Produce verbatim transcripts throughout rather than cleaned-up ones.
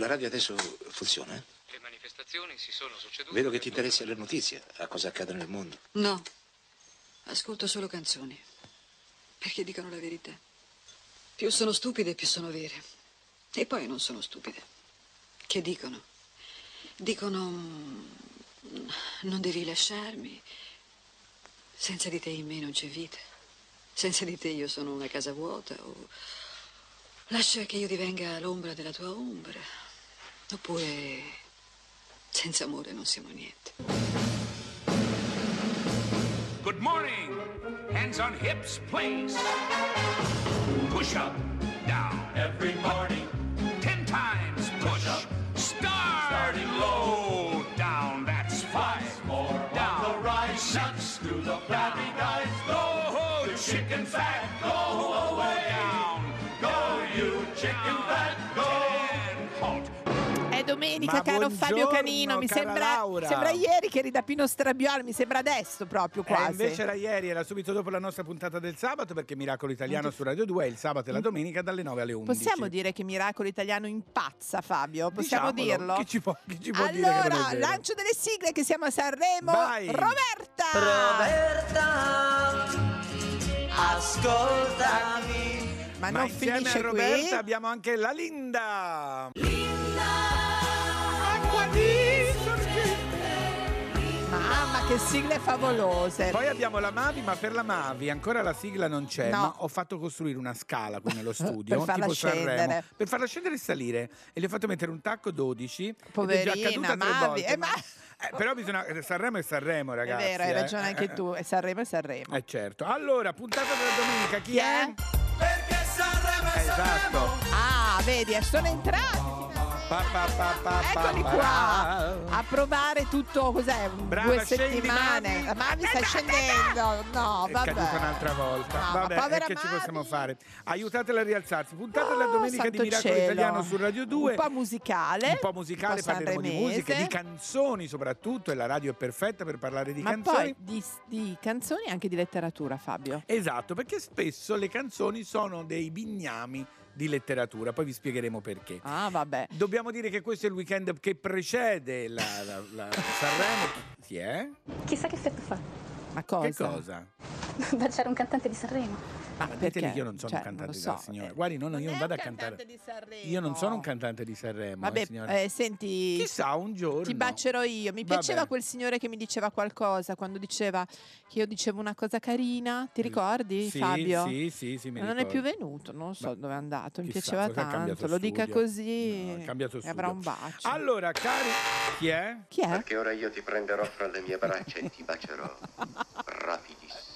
La radio adesso funziona, eh? Le manifestazioni si sono succedute... Vedo che ti interessi alle notizie, a cosa accade nel mondo. No, ascolto solo canzoni, perché dicono la verità. Più sono stupide, più sono vere. E poi non sono stupide. Che dicono? Dicono... non devi lasciarmi. Senza di te in me non c'è vita. Senza di te io sono una casa vuota o... Lascia che io divenga l'ombra della tua ombra, oppure senza amore non siamo niente. Good morning, hands on hips, please. Push up, down, every morning. Ten times, push up, starting low, down, that's five. More down, the rise, shuts through the flabby guys. Go, the chicken fat, go away. È domenica, ma caro Fabio Canino. Mi sembra, sembra ieri che eri da Pino Strabioli, mi sembra adesso proprio quasi. Eh, invece era ieri, era subito dopo la nostra puntata del sabato, perché Miracolo Italiano ti... su Radio due è il sabato e la domenica dalle nove alle undici. Possiamo dire che Miracolo Italiano impazza, Fabio? Possiamo Diciamolo. dirlo? Chi ci può, chi ci può allora, dire? Allora, lancio delle sigle, che siamo a Sanremo. Vai. Roberta! Roberta, ascoltami. Ma, Ma non finisce a Roberta qui. Abbiamo anche la Linda. Linda, acqua di sorgente. Mamma, che sigle favolose. Poi abbiamo la Mavi, ma per la Mavi ancora la sigla non c'è, no. Ma ho fatto costruire una scala qui nello studio per farla tipo scendere. Sanremo, per farla scendere e salire, e le ho fatto mettere un tacco dodici. Poverina, ed è già caduta Mavi. Tre volte, eh, ma... Eh, però bisogna... Sanremo è Sanremo, ragazzi. È vero, hai eh. ragione anche tu. È Sanremo è Sanremo. Eh certo. Allora, puntata della domenica, chi, chi è? è? Perché Sanremo è Sanremo. Ah, vedi, sono entrati. Pa, pa, pa, pa, Eccoli pa, pa. qua a provare tutto, cos'è? Brava, due settimane. La Mavi sta scendendo. No, è vabbè. È caduta un'altra volta. No, vabbè, ma che Mavi. Ci possiamo fare? Aiutatela a rialzarsi. Puntata oh, la domenica Santo di Miracolo Cielo. Italiano su Radio due. Un po' musicale. Un po' musicale, un po parleremo di musica, di canzoni soprattutto, e la radio è perfetta per parlare di ma canzoni. Ma poi di, di canzoni e anche di letteratura, Fabio. Esatto, perché spesso le canzoni sono dei bignami di letteratura, poi vi spiegheremo perché. Ah, vabbè. Dobbiamo dire che questo è il weekend che precede la, la, la Sanremo. Chi è? Chissà che effetto fa. Ma cosa? Che cosa? Baciare un cantante di Sanremo. Ah, ma diteli che io non sono cioè, un cantante so, di Sanremo. Eh. Guardi, non, non io non vado a cantare. Io non sono un cantante di Sanremo. Vabbè, eh, eh, senti. Chissà, un giorno ti bacerò io. Mi piaceva Vabbè. quel signore che mi diceva qualcosa quando diceva che io dicevo una cosa carina. Ti ricordi, sì, Fabio? Sì, sì, sì. Mi non ricordo. È più venuto, non so ma dove è andato. Mi chissà, piaceva tanto. Lo studio. dica così. No, ha cambiato studio. E avrà un bacio. Allora, cari. Chi è? Chi è? Perché ora io ti prenderò fra le mie braccia e ti bacerò rapidissimo.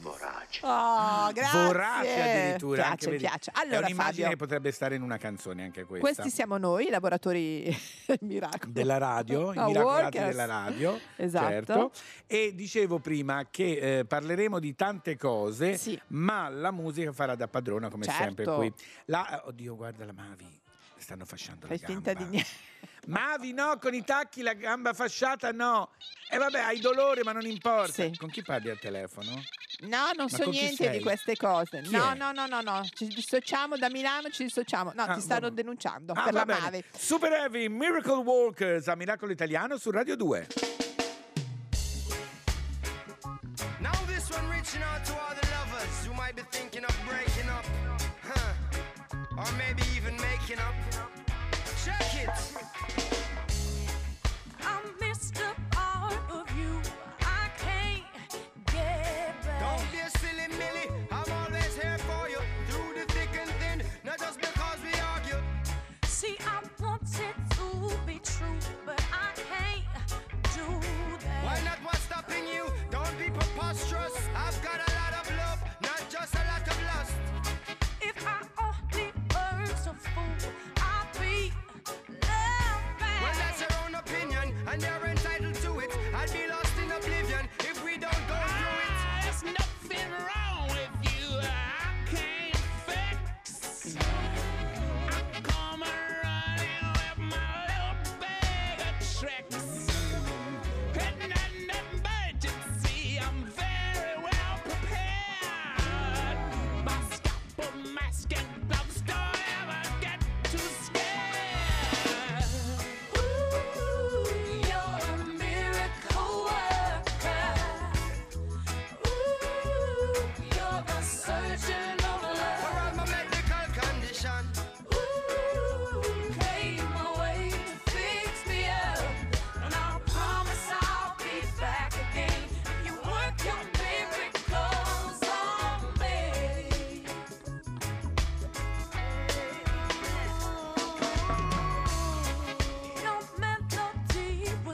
Vorace. Oh, grazie. Vorace addirittura. Piace, anche, piace. Allora, è un'immagine Fabio, che potrebbe stare in una canzone anche questa. Questi siamo noi, i lavoratori miracoli della radio, no, i miracolati della radio. Esatto. Certo. E dicevo prima che eh, parleremo di tante cose, sì. Ma la musica farà da padrona come certo. sempre qui. La, oddio, guarda la Mavi. Stanno fasciando Fai la gamba. Finta di niente. Mavi no, con i tacchi, la gamba fasciata no. E eh vabbè, hai dolore ma non importa. Sì. Con chi parli al telefono? No, non ma so niente di queste cose. Chi no, è? no, no, no, no. Ci dissociamo da Milano, ci dissociamo. No, ah, ti stanno denunciando ah, per la Mavi. Super Heavy, Miracle Walkers a Miracolo Italiano su Radio due. Now this one reaching out to all the lovers who might be thinking of breaking up. Huh. Or maybe even making up. Check it.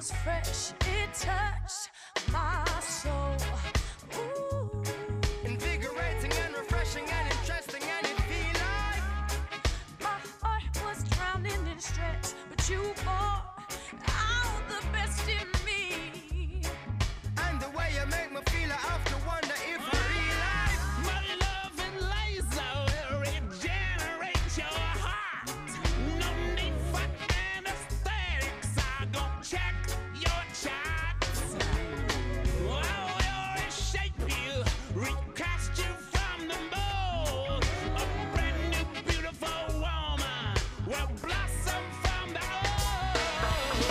was fresh, it touched my soul. Ooh. Invigorating and refreshing and interesting and it feel like my heart was drowning in stress, but you brought out the best in me. And the way you make me feel, I have to wonder if I realize my love and laser will regenerate your heart. No need for anesthetics, I gon' check your charts. I will reshape you, recast you from the mold. A brand new beautiful woman will blossom from the old.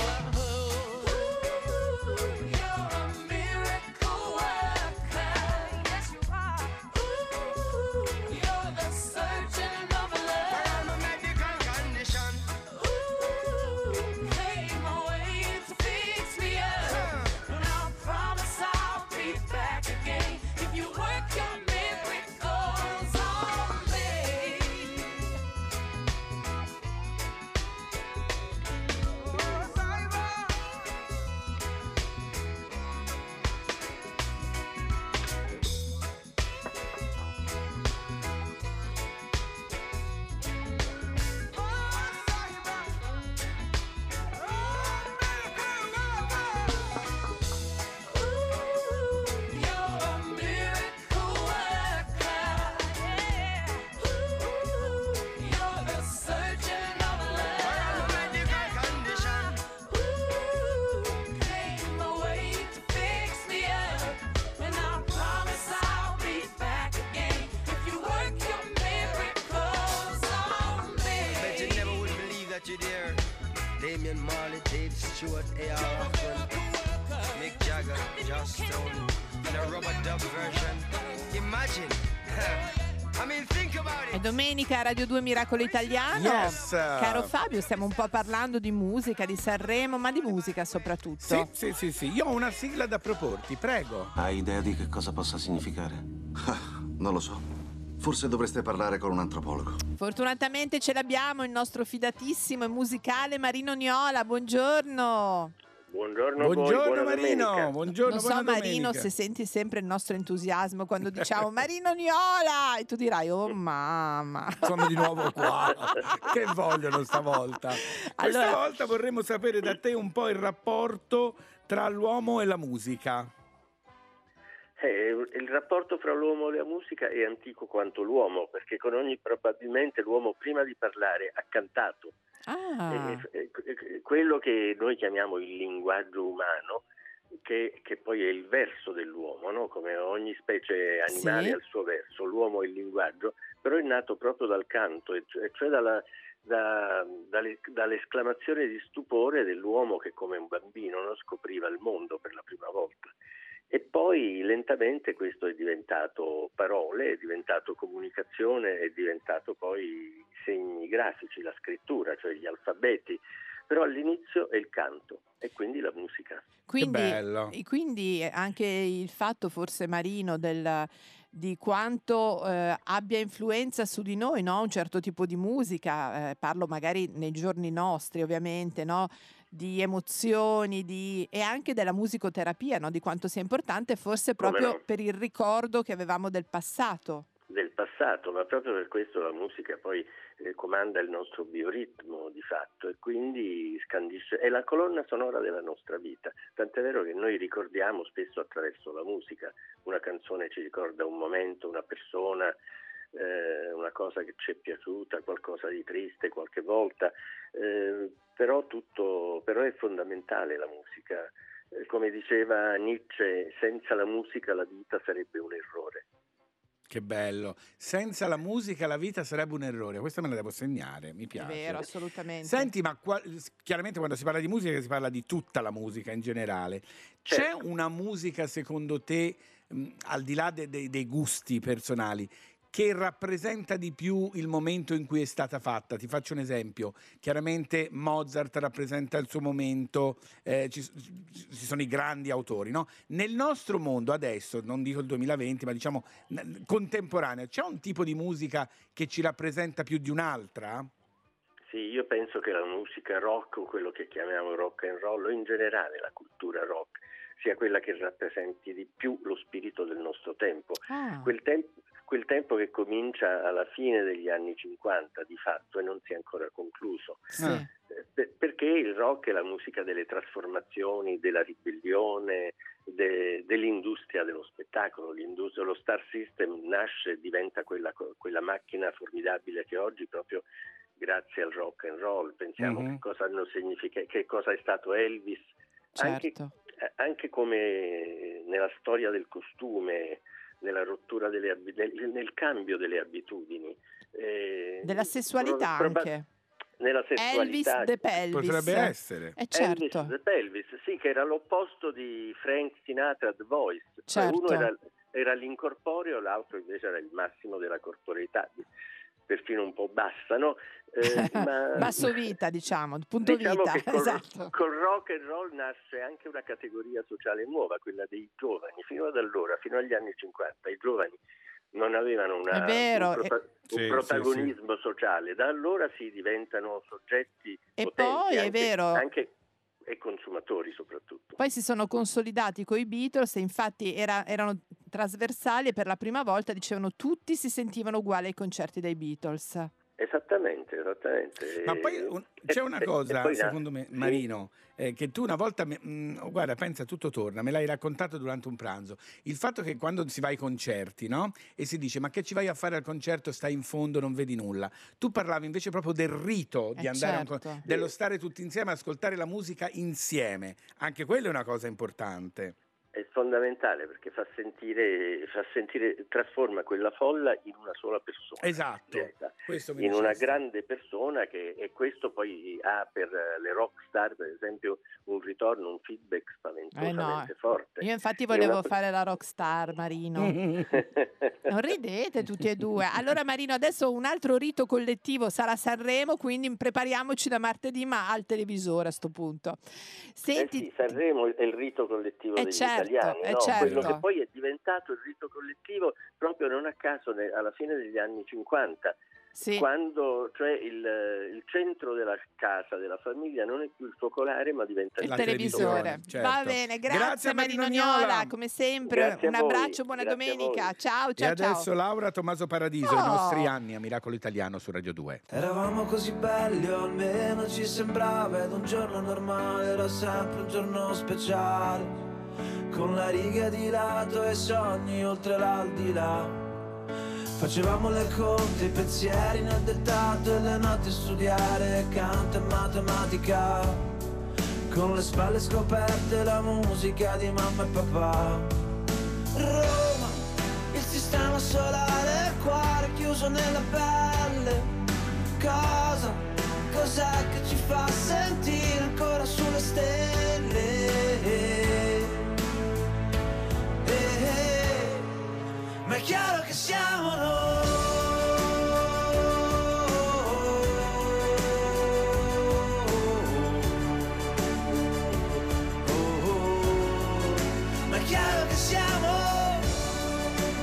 È domenica, Radio due Miracolo Italiano. Yes. Caro Fabio, stiamo un po' parlando di musica, di Sanremo, ma di musica soprattutto. Sì, sì, sì, sì. Io ho una sigla da proporti, prego. Hai idea di che cosa possa significare? Ah, non lo so. Forse dovreste parlare con un antropologo. Fortunatamente ce l'abbiamo, il nostro fidatissimo e musicale Marino Niola. Buongiorno. Buongiorno, buongiorno voi, Marino. Buongiorno, non so Marino domenica. Se senti sempre il nostro entusiasmo quando diciamo Marino Niola e tu dirai oh mamma, sono di nuovo qua. Che vogliono stavolta? Allora, questa volta vorremmo sapere da te un po' il rapporto tra l'uomo e la musica. Eh, il rapporto fra l'uomo e la musica è antico quanto l'uomo, perché con ogni probabilmente l'uomo prima di parlare ha cantato. Ah. Eh, eh, quello che noi chiamiamo il linguaggio umano, che, che poi è il verso dell'uomo, no? Come ogni specie animale, sì, ha il suo verso, l'uomo è il linguaggio, però è nato proprio dal canto, e cioè dalla, da, dalle, dall'esclamazione di stupore dell'uomo che come un bambino, no? Scopriva il mondo per la prima volta. E poi lentamente questo è diventato parole, è diventato comunicazione, è diventato poi segni grafici, la scrittura, cioè gli alfabeti. Però all'inizio è il canto e quindi la musica. Quindi, che bello. E quindi anche il fatto forse, Marino, del, di quanto eh, abbia influenza su di noi, no? Un certo tipo di musica, eh, parlo magari nei giorni nostri ovviamente, no? Di emozioni di... e anche della musicoterapia, no? Di quanto sia importante forse proprio no? Per il ricordo che avevamo del passato. Del passato, ma proprio per questo la musica poi eh, comanda il nostro bioritmo di fatto e quindi scandisce, è la colonna sonora della nostra vita, tant'è vero che noi ricordiamo spesso attraverso la musica, una canzone ci ricorda un momento, una persona, eh, una cosa che ci è piaciuta, qualcosa di triste qualche volta, eh, però tutto, però è fondamentale la musica, eh, come diceva Nietzsche, senza la musica la vita sarebbe un errore. Che bello, senza la musica la vita sarebbe un errore, questa me la devo segnare, mi piace. È vero, assolutamente. Senti, ma qua, chiaramente quando si parla di musica si parla di tutta la musica in generale. C'è certo. Una musica secondo te, mh, al di là de, de, dei gusti personali, che rappresenta di più il momento in cui è stata fatta? Ti faccio un esempio, chiaramente Mozart rappresenta il suo momento, eh, ci, ci sono i grandi autori, no? Nel nostro mondo adesso, non dico il duemilaventi, ma diciamo contemporaneo, c'è un tipo di musica che ci rappresenta più di un'altra? Sì, io penso che la musica rock, o quello che chiamiamo rock and roll, o in generale la cultura rock, sia quella che rappresenti di più lo spirito del nostro tempo. Ah. Quel, temp- quel tempo che comincia alla fine degli anni cinquanta, di fatto, e non si è ancora concluso. Sì. Eh, perché il rock è la musica delle trasformazioni, della ribellione, de- dell'industria dello spettacolo. L'industria, lo star system nasce e diventa quella, quella macchina formidabile che oggi, proprio grazie al rock and roll, pensiamo mm-hmm. che cosa hanno significato, che cosa è stato Elvis. Certo. Anche, anche come nella storia del costume, nella rottura delle nel, nel cambio delle abitudini, eh, della sessualità, proba- anche nella sessualità Elvis de Pelvis potrebbe essere eh, certo. Elvis de Pelvis, sì, che era l'opposto di Frank Sinatra, The Voice. Certo. Uno era, era l'incorporeo, l'altro invece era il massimo della corporeità, perfino un po' bassa, no? Eh, ma, basso vita, diciamo, punto diciamo vita. Col, esatto. Col rock and roll nasce anche una categoria sociale nuova, quella dei giovani. Fino ad allora, fino agli anni cinquanta, i giovani non avevano una, È vero, un, prota- eh, un sì, protagonismo sì, sì. sociale. Da allora si diventano soggetti e potenti, poi anche, è vero. Anche e consumatori soprattutto. Poi si sono consolidati coi Beatles e infatti era, erano trasversali e per la prima volta dicevano tutti si sentivano uguali ai concerti dei Beatles. Esattamente, esattamente. Ma poi un, c'è una cosa, eh, secondo me, Marino, eh, che tu una volta, me, mh, guarda, pensa, tutto torna, me l'hai raccontato durante un pranzo, il fatto che quando si va ai concerti, no? E si dice, ma che ci vai a fare al concerto, stai in fondo, non vedi nulla. Tu parlavi invece proprio del rito di eh andare certo. a un con- dello stare tutti insieme, ascoltare la musica insieme. Anche quella è una cosa importante. È fondamentale perché fa sentire, fa sentire, trasforma quella folla in una sola persona. Esatto. Questo mi in una grande persona che, e questo poi ha per le rock star, per esempio, un ritorno, un feedback spaventosamente eh no. forte. Io infatti volevo una... fare la rock star, Marino. Non ridete tutti e due. Allora Marino, adesso un altro rito collettivo sarà Sanremo, quindi prepariamoci da martedì ma al televisore a sto punto. Senti... Eh sì, Sanremo è il rito collettivo eh degli certo. italiani, eh no? Certo. Quello che poi è diventato il rito collettivo proprio non a caso ne, alla fine degli anni cinquanta, sì. quando cioè il, il centro della casa, della famiglia non è più il focolare ma diventa il, il televisore, televisore. Certo. Va bene, grazie, grazie Marino Niola. Niola come sempre, grazie un abbraccio, buona grazie domenica, ciao ciao. E adesso ciao. Laura Tommaso Paradiso, oh. I nostri anni a Miracolo Italiano su Radio due. Eravamo così belli, o almeno ci sembrava, ed un giorno normale era sempre un giorno speciale, con la riga di lato e sogni oltre l'aldilà. Facevamo le conte, i pensieri nel dettato e le notti studiare canto e matematica, con le spalle scoperte la musica di mamma e papà. Roma, il sistema solare, il cuore chiuso nella pelle. Cosa, cos'è che ci fa sentire ancora sulle stelle? Ma è chiaro che siamo noi. Ma è chiaro che siamo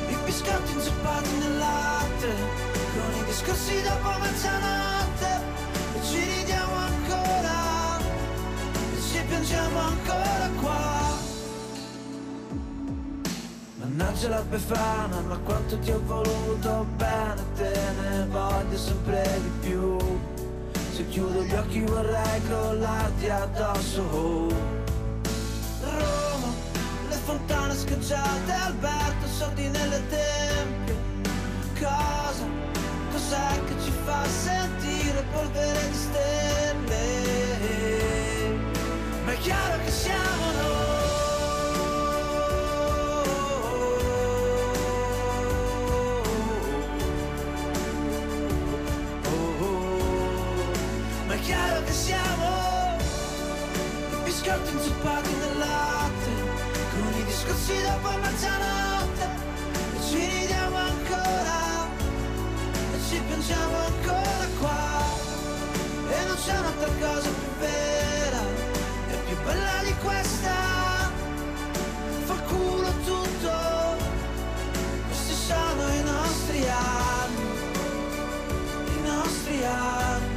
i biscotti inzuppati nel latte, con i discorsi dopo mezzanotte, e ci ridiamo ancora e ci piangiamo ancora qua. Mannaggia la Befana, ma quanto ti ho voluto bene, te ne voglio sempre di più. Se chiudo gli occhi vorrei crollarti addosso. Roma, le fontane schiacciate, Alberto, soldi nelle tempie. Cosa, cos'è che ci fa sentire polvere di stelle? Ma è chiaro che siamo noi. Siamo i biscotti inzuppati nel latte, con i discorsi dopo mezzanotte, e ci ridiamo ancora e ci piangiamo ancora qua. E non c'è un'altra cosa più vera e più bella di questa. Fa culo tutto, questi sono i nostri anni, i nostri anni.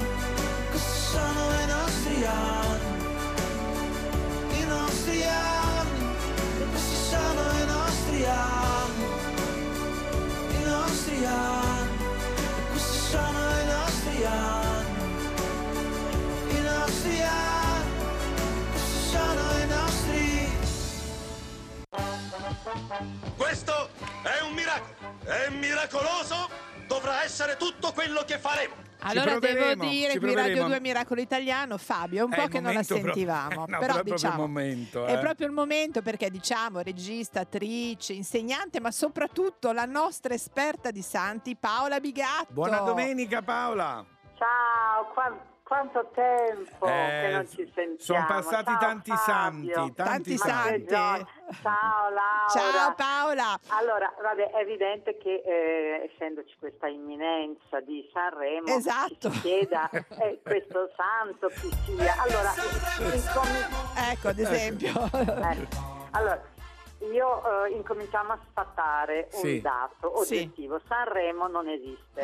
miracolo! È miracoloso! Dovrà essere tutto quello che faremo! Allora devo dire qui Radio due Miracolo Italiano, Fabio, un po' che non la sentivamo, però, no, però è proprio diciamo, il momento, eh. È proprio il momento perché diciamo regista, attrice, insegnante, ma soprattutto la nostra esperta di santi, Paola Bigatto. Buona domenica, Paola. Ciao, qua quanto tempo eh, che non ci sentiamo. Sono passati Ciao, tanti Fabio. santi, tanti, tanti santi. Ciao Laura. Ciao Paola. Allora, vabbè, è evidente che eh, essendoci questa imminenza di Sanremo, esatto, si chieda eh, questo santo chi sia. Allora, incomin- ecco, ad esempio. Ecco. Allora, io eh, incominciamo a sfatare un sì. dato oggettivo. Sì. Sanremo non esiste.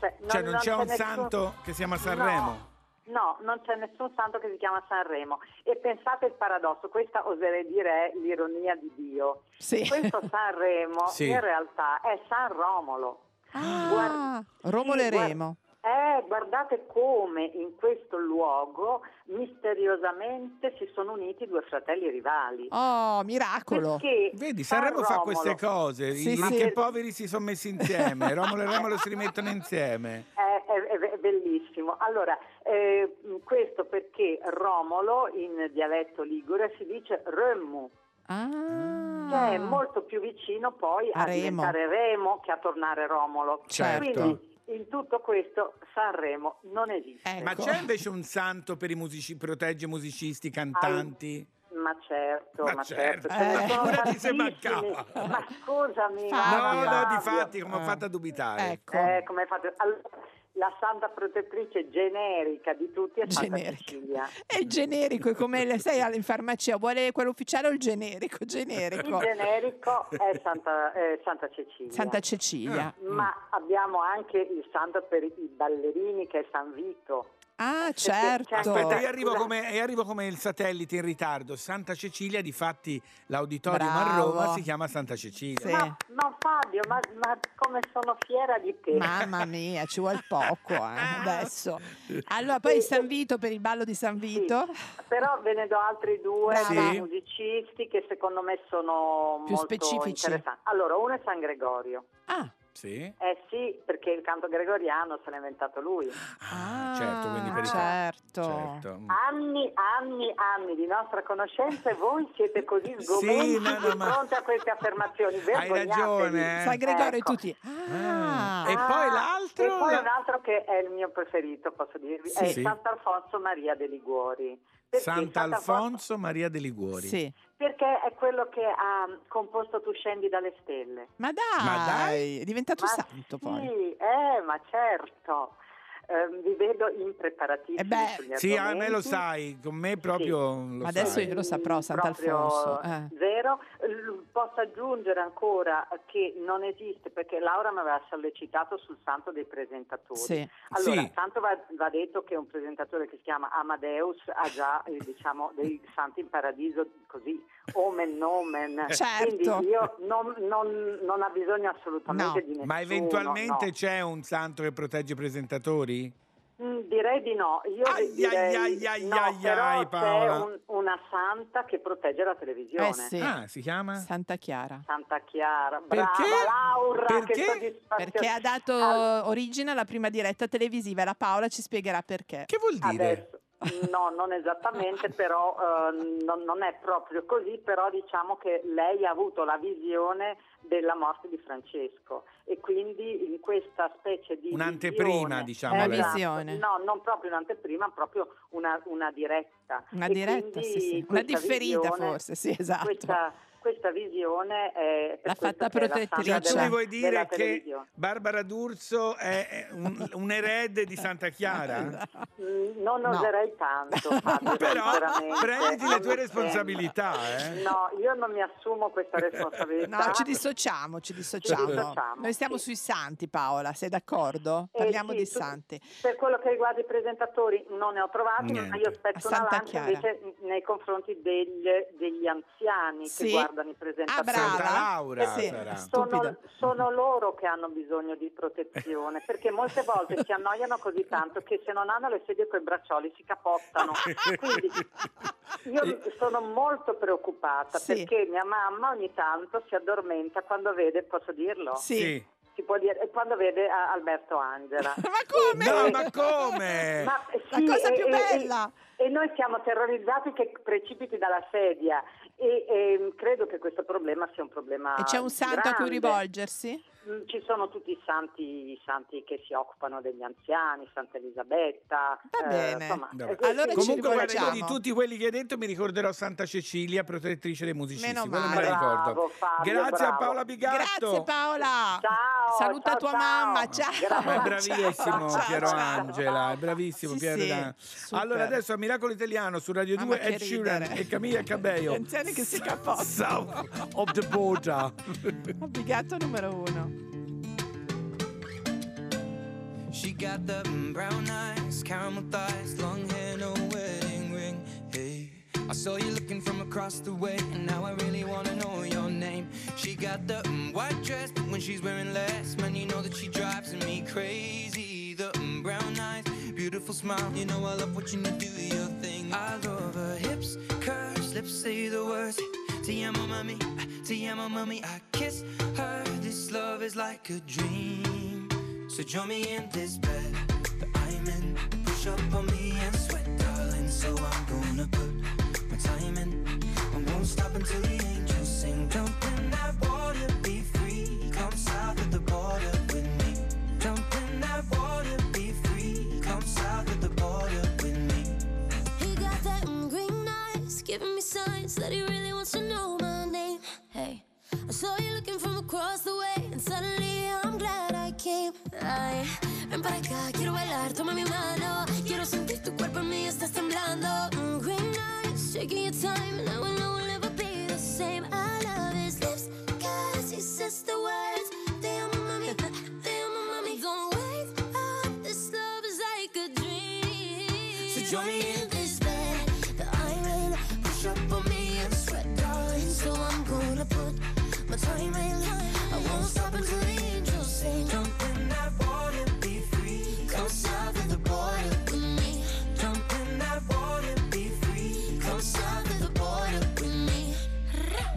Cioè non, cioè, non, non c'è, c'è un nessun... santo che si chiama Sanremo? No. No, non c'è nessun santo che si chiama Sanremo. E pensate il paradosso, questa oserei dire è l'ironia di Dio. Sì. Questo Sanremo sì. in realtà è San Romolo. Ah, Guarda... Romolo e Remo. Eh, guardate come in questo luogo misteriosamente si sono uniti due fratelli rivali. Oh, miracolo! Perché vedi, Sanremo fa queste cose, sì, i ricchi sì. e poveri si sono messi insieme, Romolo e Remolo si rimettono insieme. È, è, è bellissimo. Allora, eh, questo perché Romolo in dialetto ligure si dice Remu. Ah. Che è molto più vicino poi a, a Remo. diventare Remo che a tornare Romolo. Certo. Quindi, in tutto questo Sanremo non esiste. Ecco. Ma c'è invece un santo per i musici, protegge musicisti, cantanti? Ai... Ma certo, ma, ma certo, certo. Eh. Se ma scusami. Ah, no, no, difatti, come ho fatto a dubitare. Ecco. Eh, come fate... allora... La santa protettrice generica di tutti è Santa Cecilia. È generico, è come le, sai in farmacia, vuole quello ufficiale o il generico? Generico. Il generico è Santa, eh, Santa Cecilia. Santa Cecilia. Mm. Ma abbiamo anche il santo per i ballerini che è San Vito. Ah, certo. Aspetta, io arrivo come, io arrivo come il satellite in ritardo. Santa Cecilia, difatti, l'auditorium Bravo. a Roma si chiama Santa Cecilia. Sì. Ma, ma Fabio, ma, ma come sono fiera di te. Mamma mia, ci vuole poco eh, adesso. Allora, poi sì. San Vito per il ballo di San Vito. Sì. Però ve ne do altri due sì. musicisti che secondo me sono più molto specifici. Interessanti. Allora, uno è San Gregorio. Ah. Sì. Eh sì, perché il canto gregoriano se l'ha inventato lui. Ah, certo, quindi per certo. certo. Anni, anni, anni di nostra conoscenza e voi siete così sgomenti sì, no, no, di ma... fronte a queste affermazioni. Hai ragione. San Gregorio ecco. tutti. Ah. Ah. E poi l'altro? E poi un altro che è il mio preferito, posso dirvi, sì, è sì. Sant'Alfonso Maria de' Liguori. Sant'Alfonso Maria de' Liguori. Sì. Perché è quello che ha composto Tu scendi dalle stelle. Ma dai, ma dai. È diventato ma santo sì, poi. Eh, ma certo. Eh, vi vedo impreparatissimi. Eh beh, sì, a me lo sai, con me proprio sì. lo Adesso sai. io lo saprò, Sant'Alfonso. Eh. Vero. Posso aggiungere ancora che non esiste, perché Laura mi aveva sollecitato sul santo dei presentatori. Sì. Allora, sì. tanto va, va detto che un presentatore che si chiama Amadeus ha già, eh, diciamo, dei santi in paradiso, così, omen nomen. Certo. Quindi io non, non, non ha bisogno assolutamente no. di nessuno. Ma eventualmente no. c'è un santo che protegge i presentatori? Direi di no, io ai, direi ai, ai, no, ai, però ai, Paola. c'è un, una santa che protegge la televisione. Eh sì. Ah, si chiama? Santa Chiara. Santa Chiara, brava Perché? Laura, Perché? Che Perché ha dato Al... origine alla prima diretta televisiva, la Paola ci spiegherà perché. Che vuol dire? Adesso. No, non esattamente, però eh, non, non è proprio così, però diciamo che lei ha avuto la visione della morte di Francesco e quindi in questa specie di un'anteprima visione, diciamo visione. no, non proprio un'anteprima, proprio una, una diretta una e diretta, sì, sì. una differita visione, forse, sì esatto questa, questa visione è per la fatta protettrice. Cioè, tu vuoi dire che Barbara D'Urso è un, un erede di Santa Chiara? Non no. oserei tanto, Fabio, però prenditi le tue responsabilità. Eh. No, io non mi assumo questa responsabilità. No, ci dissociamo, ci dissociamo. Ci dissociamo Noi stiamo sì. sui santi, Paola, sei d'accordo? Eh, Parliamo sì, di santi. Per quello che riguarda i presentatori non ne ho trovati, Niente. ma io aspetto un avanzo invece nei confronti degli, degli anziani sì. che guardano i presentatori. Ah, brava. Laura, eh sì, sono, sono loro che hanno bisogno di protezione, perché molte volte si annoiano così tanto che se non hanno le sedie coi braccioli si capottano. Quindi Io eh, sono molto preoccupata, sì, perché mia mamma ogni tanto si addormenta quando vede, posso dirlo? Sì. Si può dire, quando vede Alberto Angela. Ma come? No, ma come? Ma, sì, la cosa e, più e, bella! E, e noi siamo terrorizzati che precipiti dalla sedia e, e credo che questo problema sia un problema. E c'è un santo grande a cui rivolgersi? Ci sono tutti i santi, i santi che si occupano degli anziani, Santa Elisabetta. Va bene. Eh, insomma, allora comunque guarda, di tutti quelli che hai detto mi ricorderò Santa Cecilia, protettrice dei musicisti. Meno male. Me la ricordo. Bravo, Fabio, grazie bravo. a Paola Bigatto. Grazie Paola. Ciao, saluta ciao, tua ciao. mamma. Ciao. Ma è bravissimo ciao, Piero ciao. Angela, è bravissimo sì, Piero. Sì, allora adesso a Miracolo Italiano su Radio due Ed Sheeran e Camilla Cabello. Gli anziani che si capottano. South of the border. Bigatto numero uno. She got the brown eyes, caramel thighs, long hair, no wedding ring. Hey, I saw you looking from across the way, and now I really wanna know your name. She got the um, white dress, but when she's wearing less, man, you know that she drives me crazy. The um, brown eyes, beautiful smile, you know I love watching you do your thing. I love her hips, curves, lips say the words. Ti amo, mommy, ti amo, mommy. I kiss her, this love is like a dream. So join me in this bed that I'm in. Push up on me and sweat, darling. So I'm gonna put my time in. I won't stop until the angels sing. Jump in that water, be free. Come south of the border with me. Jump in that water, be free. Come south of the border with me. He got that green eyes, giving me signs that he really wants to know my name. Hey, I saw you looking from across the way, and suddenly I'm glad I came. Ay, ven para acá, quiero bailar, toma mi mano. Quiero sentir tu cuerpo en mí, estás temblando. Mm, green eyes, shaking your time. Now I know we'll never be the same. I love his lips, cause he says the words. They are my mommy, they are my mommy. Don't wake up, this love is like a dream. So join me in this bed that I'm in. Push up on me and sweat, darling. So I'm gonna put my time in. I won't stop until the angels sing. Jump in that water, be free. Come south of the border with me. Jump in that water, be free. Come south of the border with me.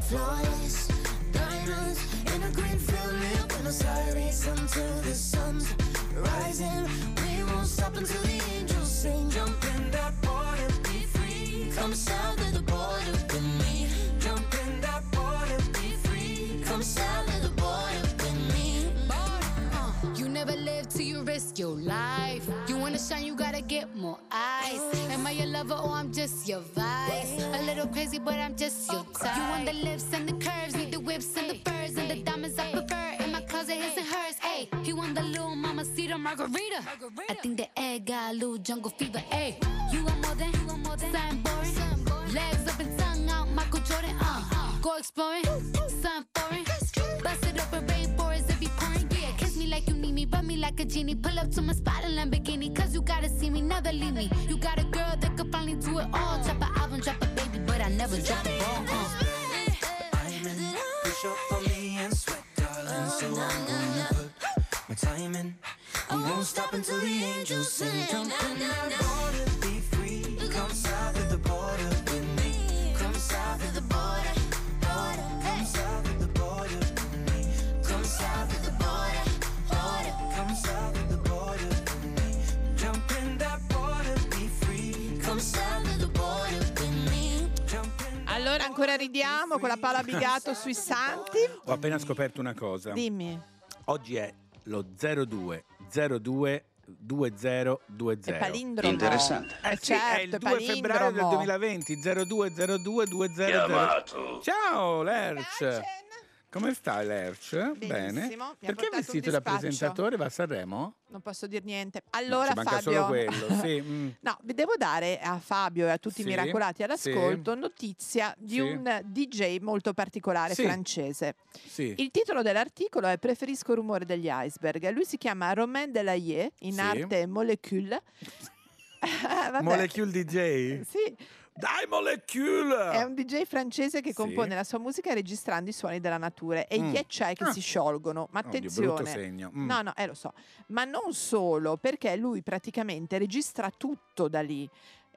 Flawless, diamonds in a green field near Buenos Aires until the sun's rising. We won't stop until the angels sing. Jump in that water, be free. Come south of the border with me. Jump in that water, be free. Come south of the border with me. Uh, you never live till you risk your life. You wanna shine, you gotta get more eyes. Am I your lover or I'm just your vice? A little crazy, but I'm just your type. You want the lips and the curves, need the whips and the furs and the diamonds I prefer. In my closet, his and hers. Ay, he want the little mamacita margarita. I think the egg got a little jungle fever. Ay, you are more than, you are more than something boring. Legs up and tongue out, Michael Jordan. Uh. Go exploring, sun foreign. Bust it up in rainforest every pouring. Yeah, kiss me like you need me, rub me like a genie. Pull up to my spot in Lamborghini, cause you gotta see me, never leave me. You got a girl that could finally do it all. Drop an album, drop a baby, but I never drop it all. I'm in, push up on me and sweat, darling. So I'm gonna put my time in. I won't stop until the angels sing. Jump in that water, be free. Come south of the border with me. Come south of the border. Come south of the border with me. Come south of the border, border. Come south of the border with me. Jump in that water, be free. Come south of the border with me. Jump in. Allora ancora ridiamo con la Paola Bigatto sui santi. Ho appena scoperto una cosa. Dimmi. Oggi è lo zero due zero due due zero due zero. È palindromo. Interessante. Eh sì, certo, è il due palindromo. Febbraio del duemilaventi. zero due zero due due zero zero. Chiamato. Ciao Lerch. Come stai Lerch? Benissimo. Bene. Perché il vestito da presentatore va a Sanremo? Non posso dire niente. Allora no, manca Fabio, solo quello, sì. Mm. No, devo dare a Fabio e a tutti sì, i miracolati all'ascolto sì, notizia di sì, un D J molto particolare sì, francese. Sì. Il titolo dell'articolo è Preferisco il rumore degli iceberg. Lui si chiama Romain Delayet, in sì, arte Molecule. Vabbè. Molecule D J? Sì. Dai Molecule! È un D J francese che sì, compone la sua musica registrando i suoni della natura e mm, gli acciai che ah, si sciolgono. Ma attenzione, oddio, brutto segno. Mm. No, no, eh, lo so. Ma non solo, perché lui praticamente registra tutto da lì.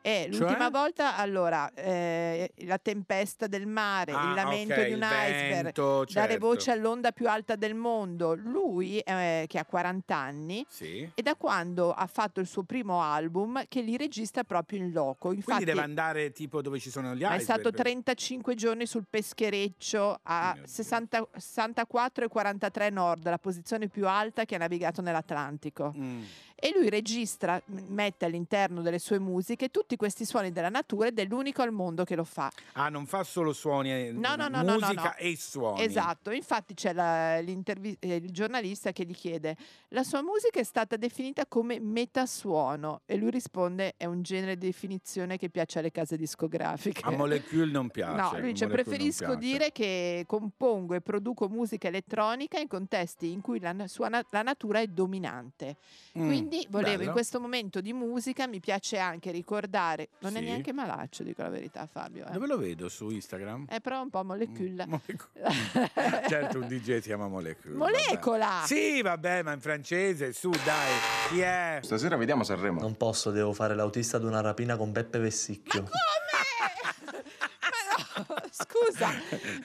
E cioè? L'ultima volta, allora, eh, la tempesta del mare, ah, il lamento okay, di un iceberg, vento, certo. dare voce all'onda più alta del mondo. Lui, eh, che ha quaranta anni, sì. e da quando ha fatto il suo primo album che li regista proprio in loco. Infatti, quindi deve andare tipo dove ci sono gli iceberg. È stato trentacinque giorni sul peschereccio a sessantaquattro e quarantatré nord, la posizione più alta che ha navigato nell'Atlantico. Mm. E lui registra, mette all'interno delle sue musiche tutti questi suoni della natura ed è l'unico al mondo che lo fa. Ah, non fa solo suoni, no, no, no, musica no, no, no. e suoni. Esatto, infatti c'è il giornalista che gli chiede: la sua musica è stata definita come metasuono, e lui risponde: è un genere di definizione che piace alle case discografiche. A Molecule non piace. No, lui dice: preferisco dire che compongo e produco musica elettronica in contesti in cui la, sua, la natura è dominante. Mm, Quindi volevo bello. in questo momento di musica, mi piace anche ricordare, non sì. è neanche malaccio, dico la verità, Fabio. Eh. Dove lo vedo? Su Instagram? È però un po' Molecule. Mm, molecule. Certo, un D J si chiama Molecule. Molecola! Vabbè. Sì, vabbè, ma in francese, su, dai, chi è? Stasera vediamo Sanremo. Non posso, devo fare l'autista ad una rapina con Beppe Vessicchio. Ma come? Ma no, scusa.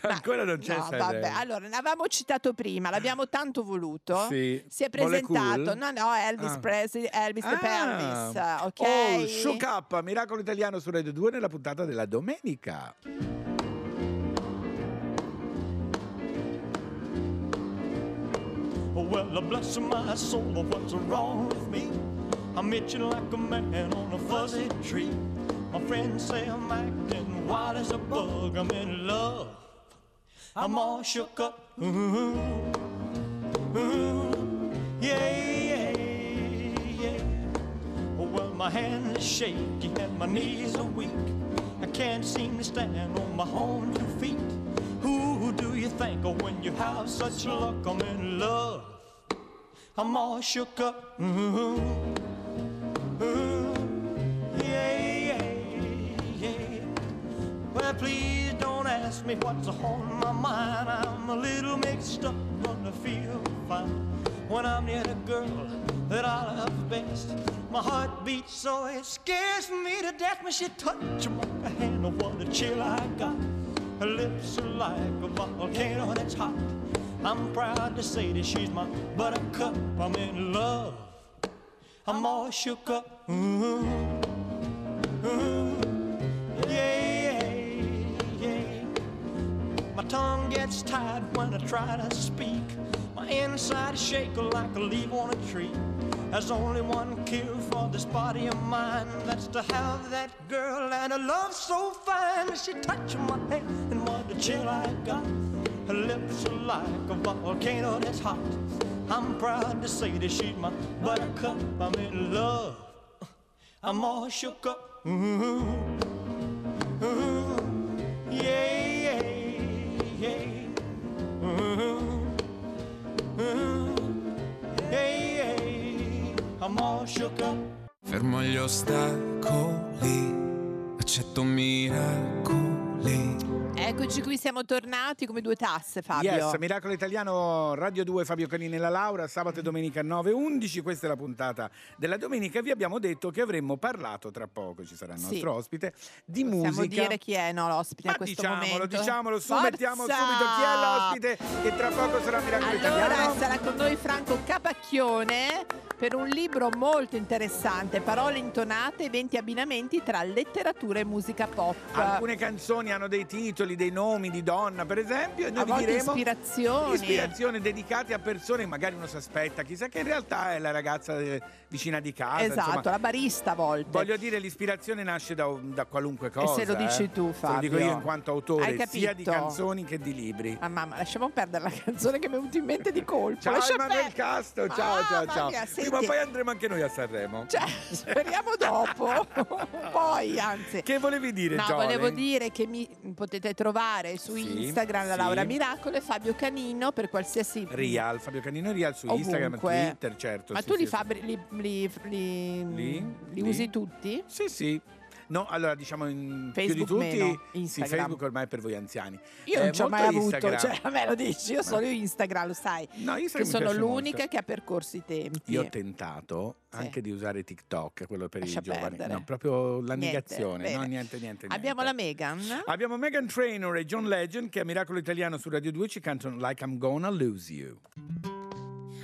Ancora non c'è no, vabbè. Allora, ne avevamo citato prima, l'abbiamo tanto voluto. Sì. Si è presentato. Molecule? No, no, Elvis ah. Presley, Elvis ah. Pervis, ok? Oh, Shook Up, Miracolo Italiano su Radio due nella puntata della domenica. Well, bless my soul, what's wrong with me? I'm itching like a man on a fuzzy tree. My friends say I'm acting wild as a bug. I'm in love. I'm all shook up. Ooh, ooh, yeah, yeah, yeah. Well, my hands are shaky and my knees are weak. I can't seem to stand on my own two feet. Who do you think of when you have such luck? I'm in love. I'm all shook up. Ooh, ooh, yeah. Well, please don't ask me what's on my mind. I'm a little mixed up, but I feel fine. When I'm near the girl that I love best, my heart beats so it scares me to death. When she touches my hand, oh, what a chill I got. Her lips are like a volcano that's hot. I'm proud to say that she's my buttercup. I'm in love. I'm all shook up. Ooh, ooh, yeah. My tongue gets tied when I try to speak. My inside shake like a leaf on a tree. There's only one cure for this body of mine. That's to have that girl and a love so fine. She touches my hand and what a chill I got. Her lips are like a volcano that's hot. I'm proud to say that she's my buttercup. I'm in love. I'm all shook up. Ooh, ooh, yeah. Fermo gli ostacoli, accetto miracoli. Eccoci qui, siamo tornati come due tasse, Fabio. Yes, Miracolo Italiano, Radio due, Fabio Canino e la Laura, sabato e domenica nove undici, questa è la puntata della domenica. Vi abbiamo detto che avremmo parlato tra poco, ci sarà il nostro sì. ospite, di possiamo musica. Possiamo dire chi è, no, l'ospite ma a questo diciamolo, momento? diciamolo, diciamolo, mettiamo subito chi è l'ospite e tra poco sarà Miracolo allora, Italiano. Allora sarà con noi Franco Capacchione per un libro molto interessante, Parole intonate, venti abbinamenti tra letteratura e musica pop. Alcune canzoni hanno dei titoli, dei nomi di donna per esempio, e noi vi diremo ispirazioni. ispirazioni dedicate a persone che magari uno si aspetta, chissà, che in realtà è la ragazza vicina di casa, esatto, insomma, la barista a volte. Voglio dire, l'ispirazione nasce da, da qualunque cosa, e se lo dici eh. tu, Fabio, se lo dico io in quanto autore sia di canzoni che di libri. Ah, mamma, lasciamo perdere la canzone che mi è venuta in mente di colpo. Ciao Emanuel Casto, ciao, ah, ciao, ciao. Mia, prima o poi andremo anche noi a Sanremo, cioè, speriamo dopo. Poi anzi, che volevi dire? No, giovane? Volevo dire che mi potete trovare su sì, Instagram la Laura sì. Miracolo e Fabio Canino per qualsiasi Real, Fabio Canino Real su ovunque. Instagram, Twitter, certo. Ma sì, tu sì, li, sì. Fabri, li, li, li, li, li usi tutti? Sì, sì. No, allora diciamo in Facebook più di tutti Instagram. Sì, Facebook ormai è per voi anziani. Io eh, non ci ho mai Instagram. avuto, cioè a me lo dici, io ma... solo Instagram, lo sai. No, Instagram che sono l'unica molto. che ha percorso i tempi. Io ho tentato sì. anche di usare TikTok, quello per Lascia i giovani. Perdere. No, proprio la negazione. Niente, no, niente, niente, niente. Abbiamo la Meghan. Abbiamo Meghan Trainor e John Legend che a Miracolo Italiano su Radio due ci cantano Like I'm Gonna Lose You.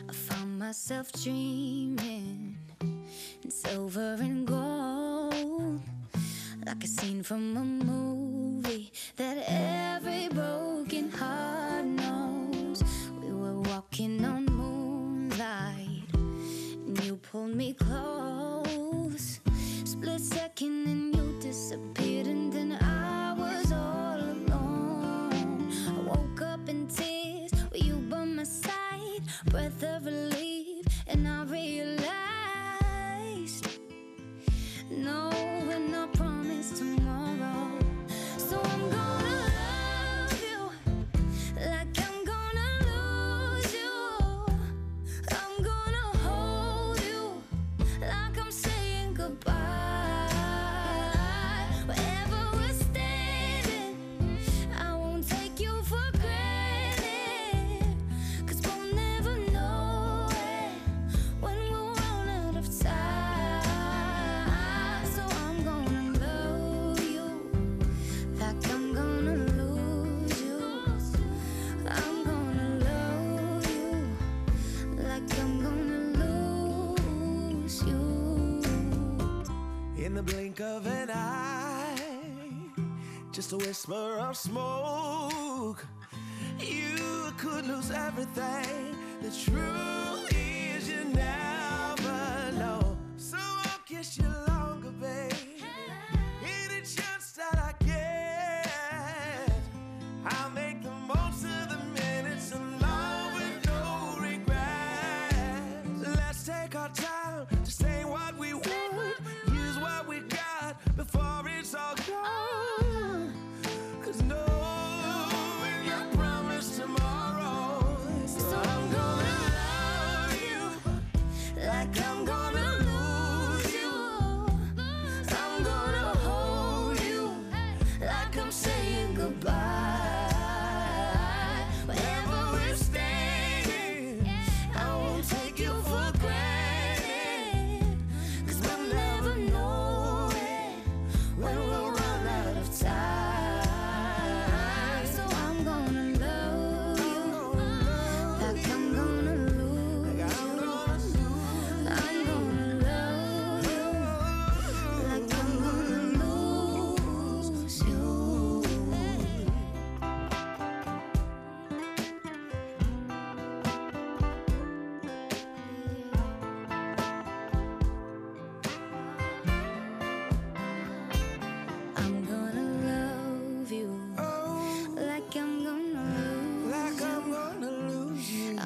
I found myself dreaming in silver and gold, like a scene from a movie that every broken heart knows. We were walking on moonlight and you pulled me close. Split second and you disappeared and then I was all alone. I woke up in tears with you by my side, breath of relief, and I realized no, we're not promised tomorrow. So I'm gonna love you like I'm gonna lose you. I'm gonna hold you like I'm saying goodbye. Wherever we're standing, I won't take you for granted, 'cause we'll never know it when we're run out of time. So I'm gonna love you like I'm gonna lose you. I'm gonna love you like I'm gonna lose you. In the blink of an eye, just a whisper of smoke, you could lose everything. The truth is you never know. So I'll kiss you longer, babe. Any chance that I get, I'll make the most of the minutes in love with no regrets. Let's take our time to say what we want, use what we got before it's all gone. 'Cause no, we're not promised tomorrow. So I'm gonna love you like I'm gonna lose you. I'm gonna hold you like I'm saying goodbye. Wherever we're standing, I won't take you for granted, 'cause we'll never know it when we'll run out of time. So I'm gonna love you like I'm gonna lose you. I'm gonna love you like I'm gonna lose you. I'm gonna love you like I'm gonna lose you.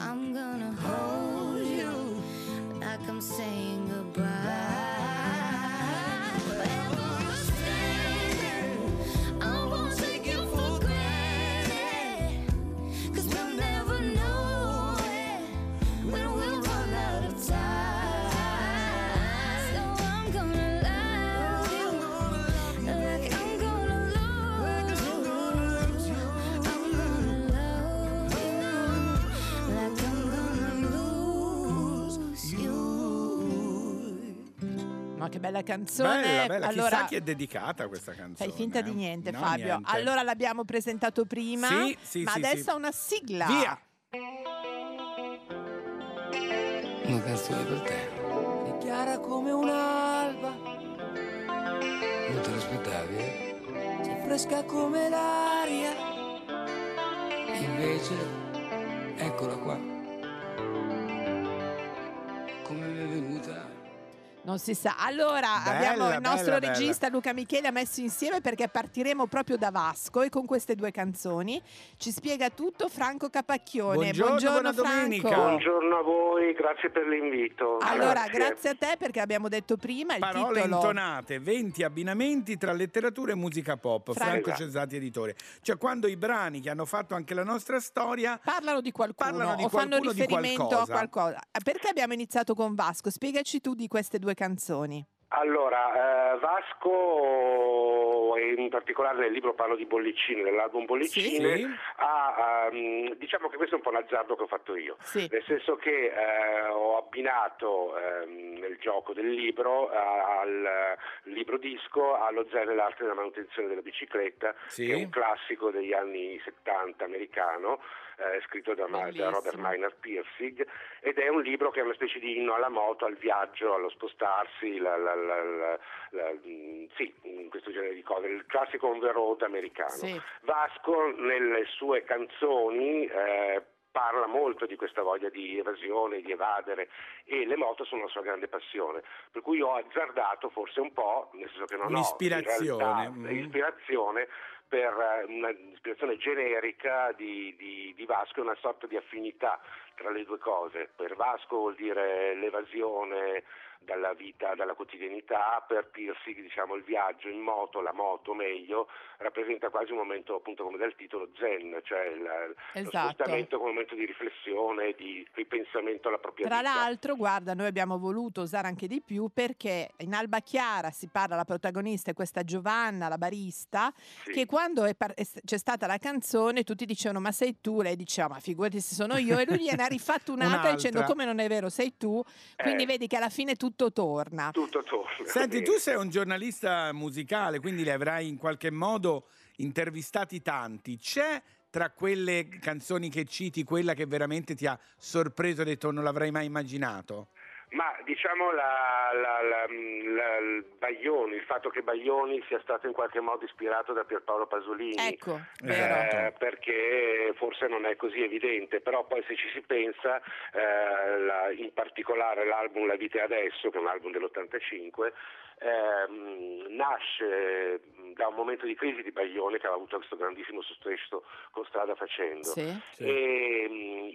I'm gonna hold you like I'm saying goodbye. Wherever we're standing, I won't take you for granted, 'cause we'll never know it when we'll run out of time. So I'm gonna love you like I'm gonna lose you. I'm gonna love you like I'm gonna lose you. Ma che bella canzone. Bella, bella. Allora, chissà chi è dedicata a questa canzone. fai finta di niente, No, Fabio. niente. Allora l'abbiamo presentato prima, Sì, sì, ma sì, adesso sì. ha una sigla. Via! Una canzone per te. È chiara come un'alba, non te l'aspettavi, eh? Sei fresca come l'aria, invece eccola qua. Come mi è venuta? Non si sa. Allora Bella, abbiamo il nostro bella, regista Luca Micheli ha messo insieme, perché partiremo proprio da Vasco e con queste due canzoni ci spiega tutto Franco Capacchione. Buongiorno, buona Franco. domenica. Buongiorno a voi, grazie per l'invito. Allora, grazie a te, perché abbiamo detto prima il Parole titolo intonate, venti abbinamenti tra letteratura e musica pop. Franco, Franco Cesati, editore. Cioè, quando i brani che hanno fatto anche la nostra storia parlano di qualcuno, parlano di o qualcuno, fanno riferimento di qualcosa. a qualcosa. Perché abbiamo iniziato con Vasco? Spiegaci tu di queste due canzoni. Allora, eh, Vasco, e in particolare nel libro parlo di Bollicine, dell'album Bollicine, sì, sì. Ha, um, diciamo che questo è un po' un azzardo che ho fatto io, sì. Nel senso che eh, ho abbinato eh, nel gioco del libro eh, al libro disco allo Zen e l'arte della manutenzione della bicicletta, sì. Che è un classico degli anni settanta americano, eh, scritto da, da Robert Maynard Piersig, ed è un libro che è una specie di inno alla moto, al viaggio, allo spostarsi, la, la, La, la, la, sì, questo genere di cose, il classico on the road americano. Sì. Vasco nelle sue canzoni eh, parla molto di questa voglia di evasione, di evadere, e le moto sono la sua grande passione, per cui ho azzardato forse un po', nel senso che non ho ispirazione, ispirazione per un'ispirazione generica di, di, di Vasco, una sorta di affinità tra le due cose. Per Vasco vuol dire l'evasione dalla vita, dalla quotidianità, per Piersig diciamo il viaggio in moto, la moto meglio, rappresenta quasi un momento, appunto come dal titolo, zen, cioè la, esatto. Lo spostamento come un momento di riflessione, di ripensamento alla propria tra vita. Tra l'altro, guarda, noi abbiamo voluto usare anche di più, perché in Alba Chiara si parla, la protagonista è questa Giovanna, la barista, sì. Che quando è par- c'è stata la canzone tutti dicevano ma sei tu, lei diceva ma figurati se sono io, e lui gliene ha rifatto un'altra, un'altra dicendo come non è vero, sei tu, quindi eh. vedi che alla fine tu tutto torna. Tutto torna. Senti, tu sei un giornalista musicale, quindi li avrai in qualche modo intervistati tanti. C'è tra quelle canzoni che citi quella che veramente ti ha sorpreso e detto non l'avrei mai immaginato? Ma diciamo la, la, la, la, la Baglioni, il fatto che Baglioni sia stato in qualche modo ispirato da Pierpaolo Pasolini, ecco, eh, perché forse non è così evidente, però poi se ci si pensa, eh, la, in particolare l'album La vita è adesso, che è un album dell'ottantacinque, ehm, nasce da un momento di crisi di Baglioni, che aveva avuto questo grandissimo successo con Strada Facendo, sì, sì. E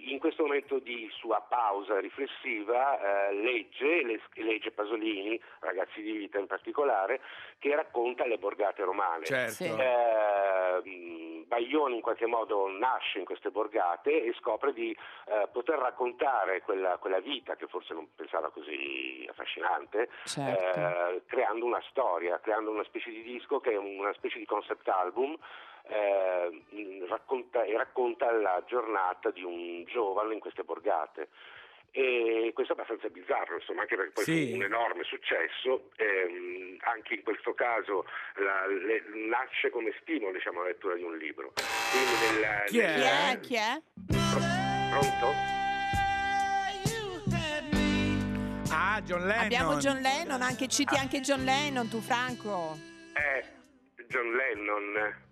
in questo momento di sua pausa riflessiva eh, legge, le, legge Pasolini, Ragazzi di vita in particolare, che racconta le borgate romane, certo. eh, Baglioni in qualche modo nasce in queste borgate e scopre di eh, poter raccontare quella, quella vita che forse non pensava così affascinante, certo. eh, creando una storia, creando una specie di disco che è una specie di concept album. Eh, racconta, e racconta la giornata di un giovane in queste borgate, e questo è abbastanza bizzarro, insomma, anche perché poi sì. Fu un enorme successo, ehm, anche in questo caso la, le, nasce come stimolo, diciamo, la lettura di un libro. Quindi nella, chi, nella, è? Nella... chi è? Pronto? Ah, John Lennon. Abbiamo John Lennon, anche citi ah. anche John Lennon, tu Franco. Eh, John Lennon.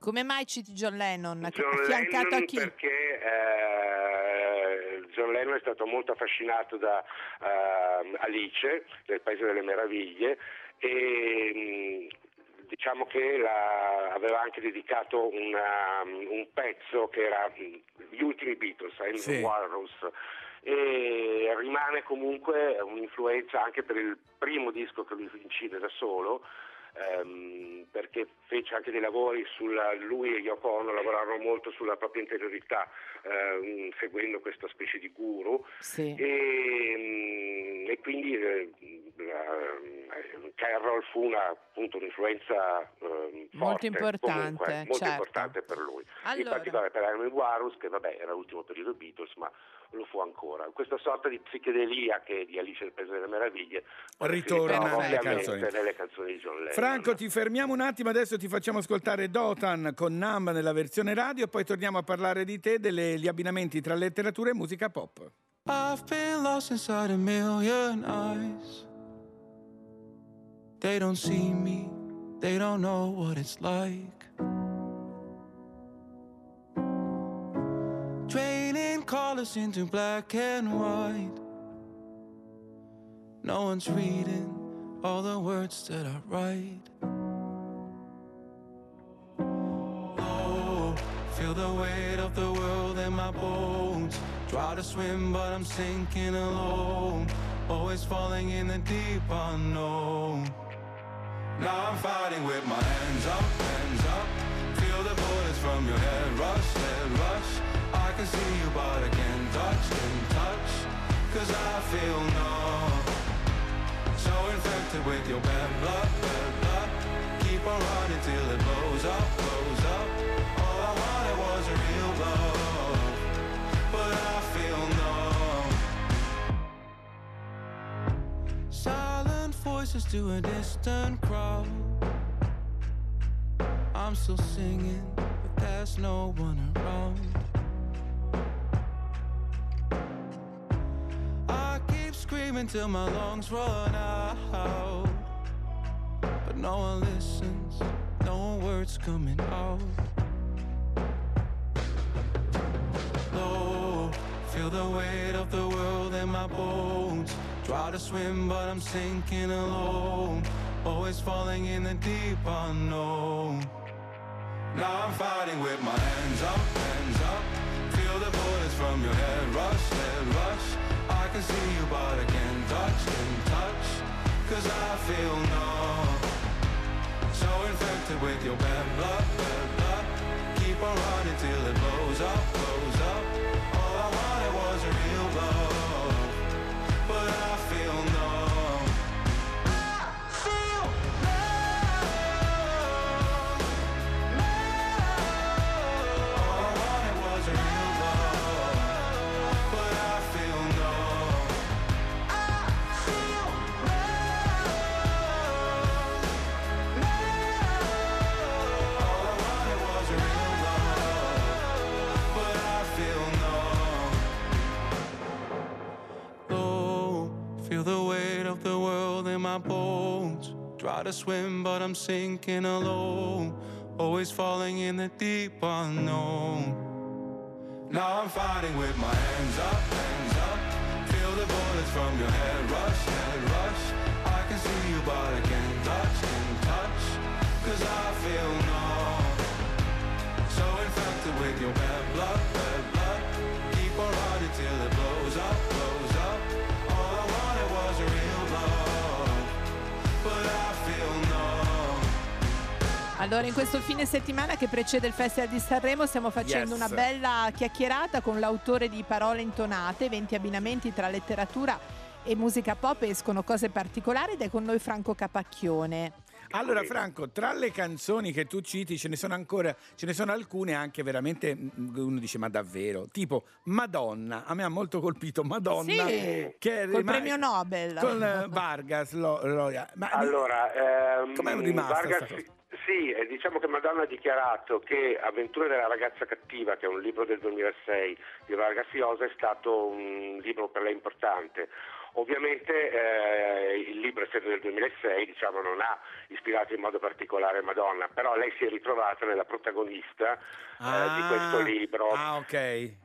Come mai citi John Lennon? John Affiancato Lennon a chi? Perché eh, John Lennon è stato molto affascinato da eh, Alice, del Paese delle Meraviglie, e diciamo che la, aveva anche dedicato una, un pezzo che era Gli ultimi Beatles, I'm sì. the Walrus, e rimane comunque un'influenza anche per il primo disco che lui incide da solo, ehm, perché fece anche dei lavori sulla, lui e Yoko Ono lavorarono molto sulla propria interiorità, ehm, seguendo questa specie di guru, sì. e, e quindi eh, la, Carol fu una, appunto, un'influenza eh, forte, molto importante, comunque, molto certo. importante per lui, allora. In particolare per Armin Warus, che vabbè era l'ultimo periodo Beatles, ma lo fu ancora. Questa sorta di psichedelia che di Alice nel Paese delle Meraviglie ritorna nelle canzoni. nelle canzoni di John Lennon. Franco, ti fermiamo un attimo, adesso ti facciamo ascoltare Dotan con Nam nella versione radio e poi torniamo a parlare di te, degli abbinamenti tra letteratura e musica pop. I've been lost inside a million eyes. They don't see me, they don't know what it's like. Colors into black and white. No one's reading all the words that I write. Oh, feel the weight of the world in my bones. Try to swim but I'm sinking alone. Always falling in the deep unknown. Now I'm fighting with my hands up, hands up. Feel the bullets from your head rush, head rush. I can see you but I can't touch, can't touch, 'cause I feel numb. so infected with your bad blood, bad blood. Keep on running till it blows up, blows up. All I wanted was a real love, but I feel numb. Silent voices to a distant crowd. I'm still singing, but there's no one around. I keep screaming till my lungs run out, but no one listens, no words coming out. Low, feel the weight of the world in my bones. Try to swim, but I'm sinking alone. Always falling in the deep unknown. Now I'm fighting with my hands up, hands up. Feel the bullets from your head rush, head rush. I can see you but I can't touch, can't touch. Cause I feel numb. So infected with your bad blood, bad blood. Keep on running till it blows up, blows up. All I wanted was a real love, but I feel numb. Bones. Try to swim but I'm sinking alone. Always falling in the deep unknown. Now I'm fighting with my hands up, hands up. Feel the bullets from your head rush, head rush. I can see you but I can't touch, can't touch. Cause I feel numb. So infected with your bad blood, bad blood. Keep on riding till it blows up, blows up. All I wanted was a real love. Allora, in questo fine settimana che precede il Festival di Sanremo stiamo facendo yes. una bella chiacchierata con l'autore di Parole intonate, venti abbinamenti tra letteratura e musica pop, escono cose particolari, ed è con noi Franco Capacchione. Allora Franco, tra le canzoni che tu citi ce ne sono ancora, ce ne sono alcune anche veramente, uno dice ma davvero, tipo Madonna, a me ha molto colpito Madonna, sì, che è col rimasta, premio Nobel con Vargas lo, lo, ma allora ehm, com'è rimasta Vargas, sì, sì, diciamo che Madonna ha dichiarato che Avventure della ragazza cattiva, che è un libro del duemilasei di Vargas Llosa, è stato un libro per lei importante. Ovviamente eh, il libro, essendo del duemilasei, diciamo, non ha ispirato in modo particolare Madonna, però lei si è ritrovata nella protagonista ah, eh, di questo libro. Ah, ok. Eh,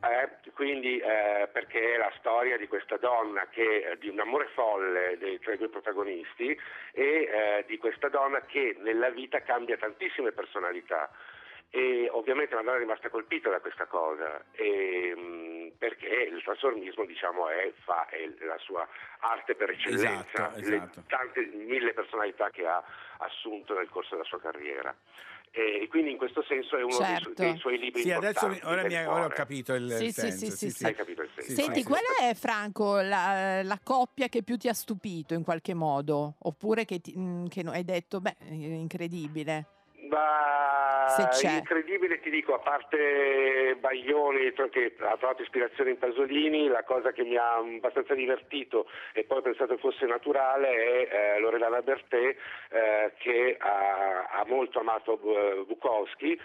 quindi eh, perché è la storia di questa donna che, di un amore folle dei, tra i due protagonisti, e eh, di questa donna che nella vita cambia tantissime personalità. E ovviamente Madonna è rimasta colpita da questa cosa, e, mh, perché il trasformismo, diciamo, è, fa, è la sua arte per eccellenza, esatto, esatto. Le tante mille personalità che ha assunto nel corso della sua carriera. E quindi in questo senso è uno certo. dei, su- dei suoi libri sì, importanti. Adesso mi, ora, mi, ora ho capito il sì, senso. Sì, sì, sì, sì, sì. Hai capito il senso. Senti, sì, qual sì. è, Franco, la, la coppia che più ti ha stupito in qualche modo? Oppure che, ti, mh, che hai detto, beh, incredibile. Ma incredibile, ti dico, a parte Baglioni, che ha trovato ispirazione in Pasolini, la cosa che mi ha abbastanza divertito e poi pensato fosse naturale è eh, Loredana Bertè, eh, che ha, ha molto amato Bukowski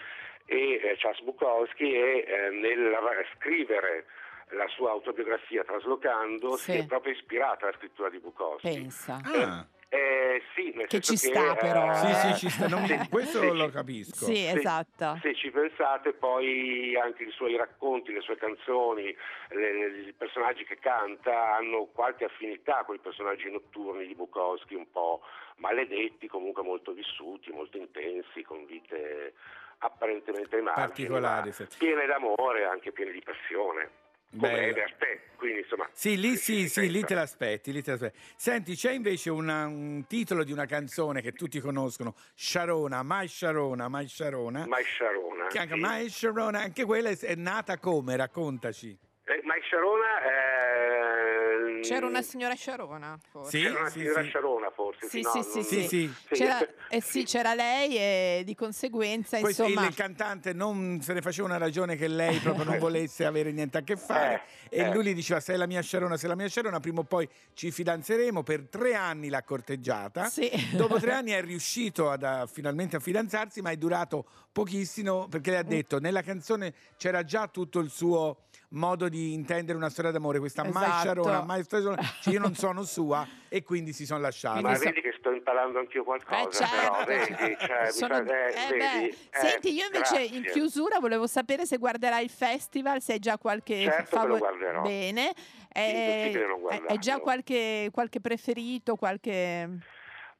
e eh, Charles Bukowski, e eh, nel scrivere la sua autobiografia Traslocando sì. si è proprio ispirata alla scrittura di Bukowski. Pensa. Ah. Eh, sì, nel che senso ci che, sta eh, però sì, sì, ci sta, non, questo se lo ci, capisco sì, se, esatto. se ci pensate, poi anche i suoi racconti, le sue canzoni, i personaggi che canta hanno qualche affinità con i personaggi notturni di Bukowski, un po' maledetti, comunque molto vissuti, molto intensi, con vite apparentemente margine, particolari, ma piene d'amore, anche piene di passione. Come Bertè, quindi insomma sì, lì sì, sì, lì te l'aspetti, lì te l'aspetti. Senti, c'è invece una, un titolo di una canzone che tutti conoscono, Sharona, Mai Sharona, Mai Sharona, Mai Sharona, che anche, sì. Mai Sharona, anche quella è nata come? Raccontaci. Eh, Mai Sharona eh, C'era una signora sciarona, forse. Sì, c'era una sì, signora sì. sciarona, forse. Sì, no, sì, sì, sì, sì. C'era, eh sì, c'era lei e di conseguenza, poi, insomma... Il cantante non se ne faceva una ragione che lei proprio non volesse avere niente a che fare, eh, e eh. lui gli diceva sei la mia sciarona, sei la mia sciarona, prima o poi ci fidanzeremo. Per tre anni l'ha corteggiata, sì. dopo tre anni è riuscito ad, a, finalmente a fidanzarsi, ma è durato pochissimo perché le ha detto, nella canzone c'era già tutto il suo... modo di intendere una storia d'amore, questa esatto. mai sciarona, mai sciarona, cioè io non sono sua, e quindi si sono lasciati. Ma vedi che sto imparando anch'io qualcosa, eh, certo, però, vedi, cioè, sono... mi fa... eh, eh, vedi, eh, senti, io invece grazie. in chiusura volevo sapere se guarderai il festival, se hai già qualche certo favor... lo bene, è, sì, è già qualche, qualche preferito, qualche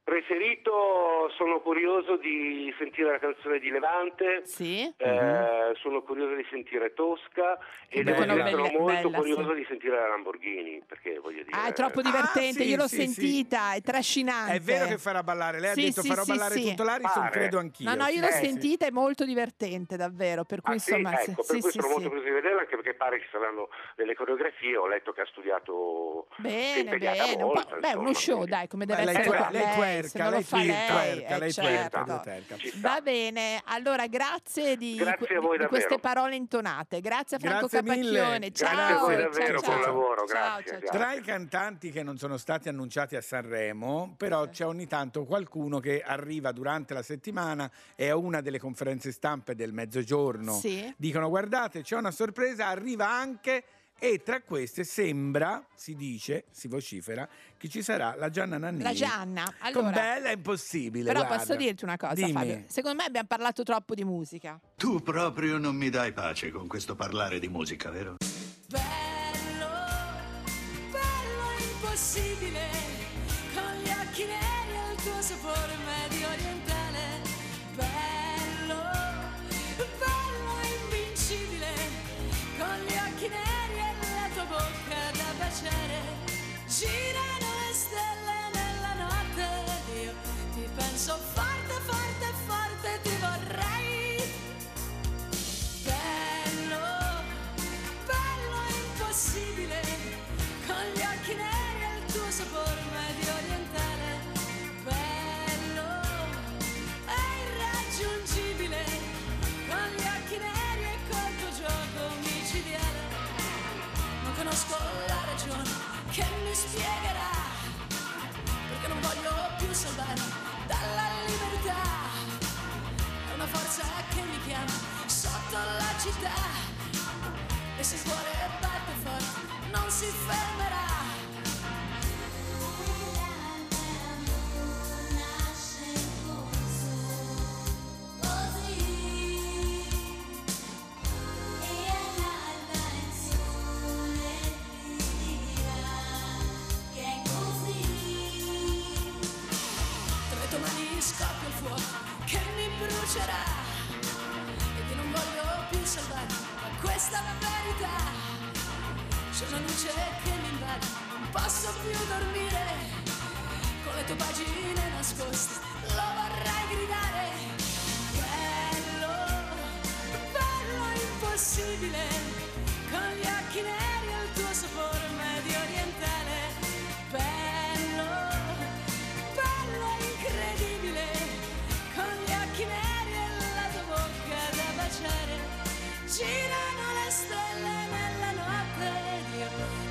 preferito. Sono curioso di sentire la canzone di Levante, sì. eh, mm-hmm. sono curioso di sentire Tosca e sono bella, molto bella, curioso sì. di sentire la Lamborghini, perché voglio dire... Ah, è troppo divertente, ah, sì, io l'ho sì, sentita, sì. è trascinante. È vero che farà ballare, lei sì, ha detto sì, farò sì, ballare sì. tutto l'Ariston, credo anch'io. No, no, io l'ho eh, sentita, sì. è molto divertente davvero, per cui ah, insomma... Sì, ecco, per sì, cui sì, sono sì. molto curioso di vederla, anche perché pare ci saranno delle coreografie, ho letto che ha studiato... Bene, bene, molto, un beh, uno show, dai, come deve essere... Se non lo fa lei, lei certo. Va bene, allora grazie di, grazie a voi di queste parole intonate. Grazie a Franco grazie Capacchione. Ciao, grazie a voi davvero, ciao, buon lavoro. Grazie. Ciao, ciao. Tra i cantanti che non sono stati annunciati a Sanremo, però eh. c'è ogni tanto qualcuno che arriva durante la settimana e a una delle conferenze stampe del mezzogiorno sì. dicono guardate c'è una sorpresa, arriva anche... E tra queste sembra, si dice, si vocifera, che ci sarà la Gianna Nannini. La Gianna, allora, con Bella è impossibile. Però guarda. Posso dirti una cosa, dimmi. Fabio. Secondo me abbiamo parlato troppo di musica. Tu proprio non mi dai pace con questo parlare di musica, vero? Bello, bello impossibile, con gli occhi neri al tuo sapore medio orientale. Bello, bello invincibile, con gli occhi neri. Bocca da baciare, girano le stelle nella notte ed io ti penso forte, forte, forte, ti vorrei. Bello, bello impossibile, con gli occhi neri al tuo sapore medio orientale. Bello, è irraggiungibile, con gli occhi neri e col tuo gioco micidiale. Conosco la ragione che mi spiegherà perché non voglio più salvare dalla libertà. È una forza che mi chiama sotto la città e se il cuore batte forte non si fermerà. Scoppia il fuoco che mi brucerà e che non voglio più salvare, ma questa è la verità. C'è una luce che mi invade, non posso più dormire, con le tue pagine nascoste lo vorrei gridare. Bello, bello impossibile, con gli occhi neri al tuo sapore medio orientale. Bello, girano le stelle nella notte ed io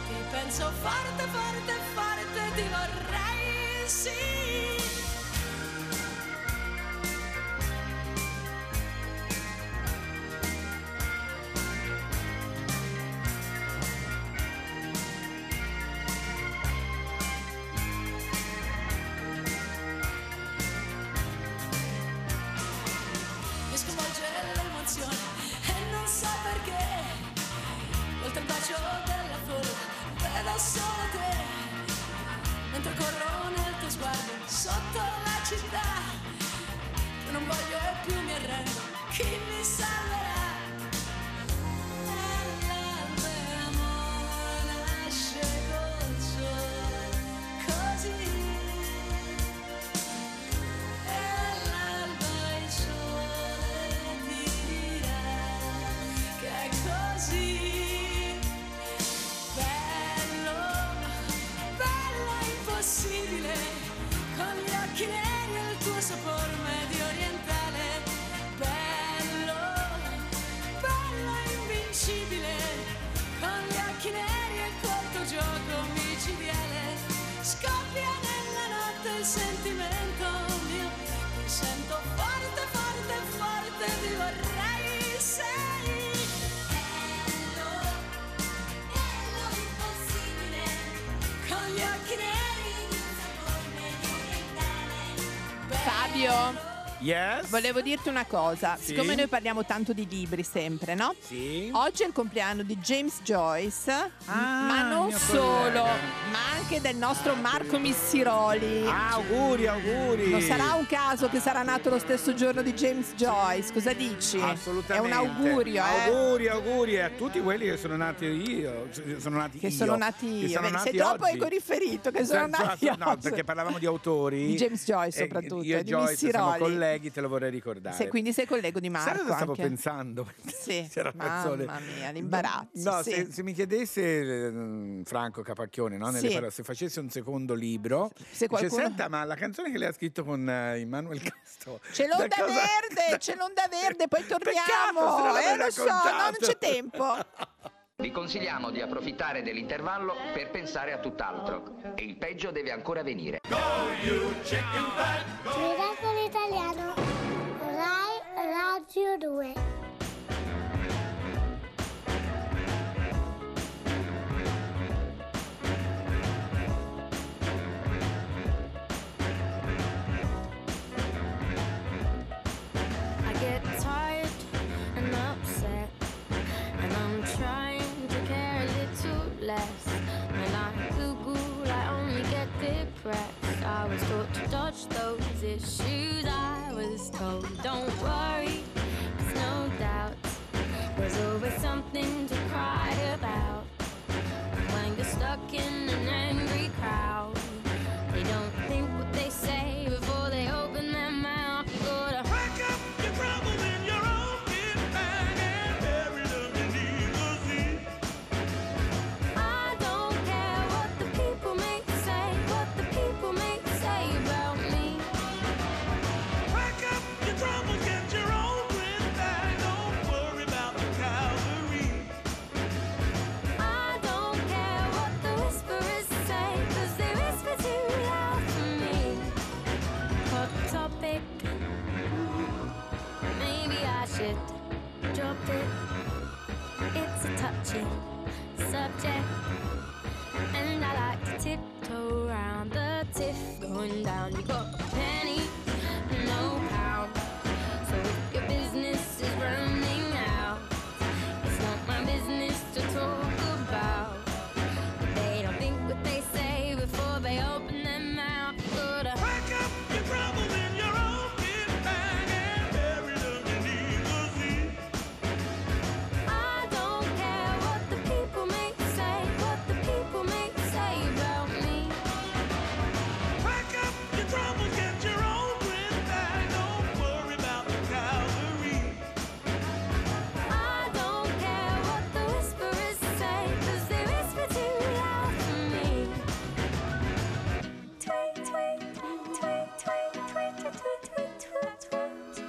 ti penso forte, forte, forte, ti vorrei, sì. Mi sconvolge l'emozione non so perché, oltre il bacio della folla, vedo solo te. Mentre corro nel tuo sguardo, sotto la città, io non voglio e più mi arrendo, chi mi salverà? L'amore nasce col sole, così. Così bello, Enrico. Yes. Volevo dirti una cosa, sì. Siccome noi parliamo tanto di libri sempre, no? Sì. Oggi è il compleanno di James Joyce, ah, ma non solo, ma anche del nostro Marco Missiroli. Ah, auguri, auguri. Non sarà un caso che sarà nato lo stesso giorno di James Joyce, cosa dici? Assolutamente. È un augurio, eh? Auguri, auguri a tutti quelli che sono nati io, sono nati che io. Sono nati io. Che sono Beh, nati sei troppo ecoriferito che sono Senza, nati io. No, perché parlavamo di autori. Di James Joyce soprattutto, io e di Joyce Missiroli. Colleghi, te lo vorrei ricordare. Se, quindi sei collega di Marco. Sai cosa stavo pensando? Sì. Mamma mia, l'imbarazzo. No, sì. se, se mi chiedesse mh, Franco Capacchione, no, nelle sì. parole, se facesse un secondo libro, se qualcuno... dice, senta, ma la canzone che lei ha scritto con uh, Immanuel Castro, c'è l'onda cosa... verde, c'è l'onda verde, poi torniamo. Peccato, eh, lo so, no, non c'è tempo. Vi consigliamo di approfittare dell'intervallo per pensare a tutt'altro. E il peggio deve ancora venire. Go you chicken fat, go. Miracolo Italiano, Rai Radio due. I get tired and upset and I'm trying less. When I Google, I only get depressed. I was taught to dodge those issues. I was told, don't worry, there's no doubt. There's always something to cry about. When you're stuck in an angry crowd, they don't think what they say before they open their mouth. You gotta crack up your problem in your own head and bury them beneath the sea. Drop it, it's a touchy subject, and I like to tiptoe around the tiff going down. You got a penny, no pound, so if your business is running out, it's not my business to talk about. But they don't think what they say before they open their mouth. Gotta crack up your problem in your own big bag and bury them beneath the sea. I don't care what the people make say, what the people make say about me. Crack up your troubles, get your own wind back. Don't worry about the cavalry. I don't care what the whisperers say, cause they whisper too loud for me. Tweet, tweet, tweet, tweet, tweet, tweet, tweet, tweet, tweet.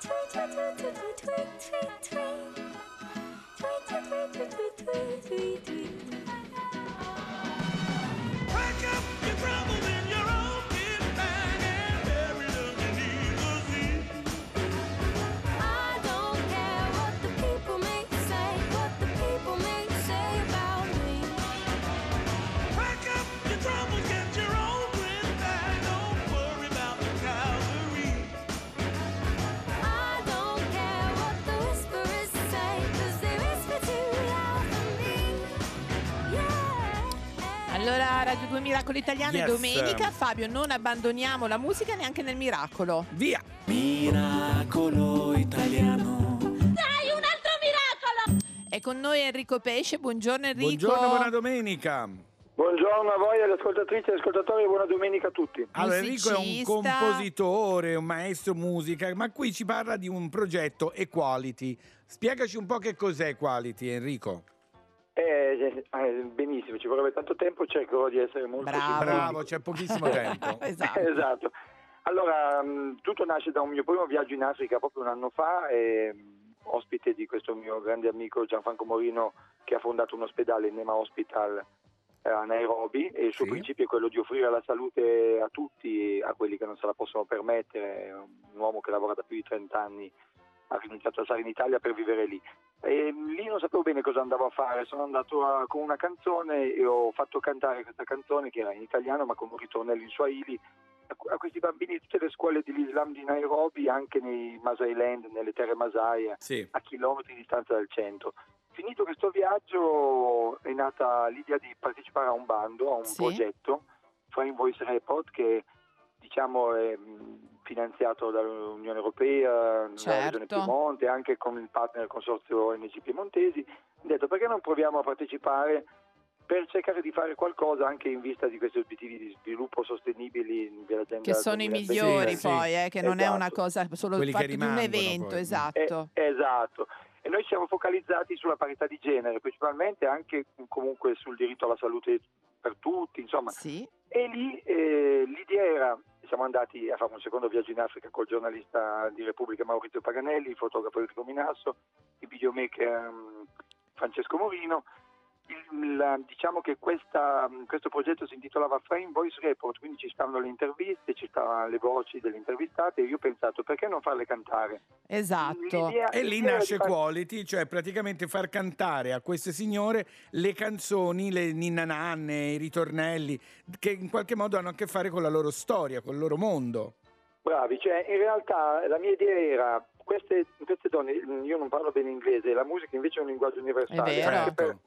Tweet, tweet, tweet, tweet, tweet, tweet, tweet. Tweet, tweet, tweet, tweet, tweet, tweet, tweet. Crack up your problem in your own big bag and bury them beneath the sea. I don't care what the people make say, what the people make say about me. Crack up your troubles, get your own wind back. Don't worry about the cavalry. I don't care what the whisperers say, cause they whisper too loud for me. Yeah. Allora, Radio due Miracolo Italiano è Yes. domenica. Fabio, non abbandoniamo la musica neanche nel miracolo. Via! Miracolo Italiano. Dai, un altro miracolo! È con noi Enrico Pesce, buongiorno Enrico. Buongiorno, buona domenica. Buongiorno a voi, alle ascoltatrici e agli ascoltatori, e buona domenica a tutti. Allora, Enrico è un Musicista. compositore, un maestro musica, ma qui ci parla di un progetto Equality. Spiegaci un po' che cos'è Equality, Enrico. Eh, eh, benissimo, ci vorrebbe tanto tempo, cercherò di essere molto Bravo, sicuro. Bravo, c'è pochissimo tempo. Esatto. esatto. Allora, mh, tutto nasce da un mio primo viaggio in Africa proprio un anno fa, e, mh, ospite di questo mio grande amico Gianfranco Morino, che ha fondato un ospedale, Nema Hospital, eh, a Nairobi, e il suo Sì. principio è quello di offrire la salute a tutti, a quelli che non se la possono permettere. Un uomo che lavora da più di trent'anni ha rinunciato a stare in Italia per vivere lì. E lì non sapevo bene cosa andavo a fare, sono andato a, con una canzone e ho fatto cantare questa canzone che era in italiano ma con un ritornello in swahili, a questi bambini di tutte le scuole dell'Islam di Nairobi, anche nei Masai Land, nelle terre Masai, sì, a chilometri di distanza dal centro. Finito questo viaggio è nata l'idea di partecipare a un bando, a un sì. progetto, Frame Voice Report, che diciamo è finanziato dall'Unione Europea, certo, dalla Regione Piemonte, anche con il partner del consorzio O N G Piemontesi. Ho detto, perché non proviamo a partecipare per cercare di fare qualcosa anche in vista di questi obiettivi di sviluppo sostenibili dell'agenda, che sono i migliori, sì, poi, eh, che esatto, non è una cosa solo quelli il fatto di un evento, poi, esatto. Eh, esatto. E noi siamo focalizzati sulla parità di genere, principalmente, anche comunque sul diritto alla salute per tutti, insomma. Sì. E lì eh, l'idea era, siamo andati a fare un secondo viaggio in Africa col giornalista di Repubblica Maurizio Paganelli, il fotografo Enrico Minasso, il videomaker um, Francesco Morino. Il, la, diciamo che questa, questo progetto si intitolava Frame Voice Report, quindi ci stavano le interviste, ci stavano le voci delle intervistate, e io ho pensato, perché non farle cantare? Esatto. L'idea, e lì nasce Equality, far... cioè praticamente far cantare a queste signore le canzoni, le ninnananne, i ritornelli, che in qualche modo hanno a che fare con la loro storia, col loro mondo. Bravi, cioè in realtà la mia idea era, queste, queste donne, io non parlo bene inglese, la musica invece è un linguaggio universale. È vero.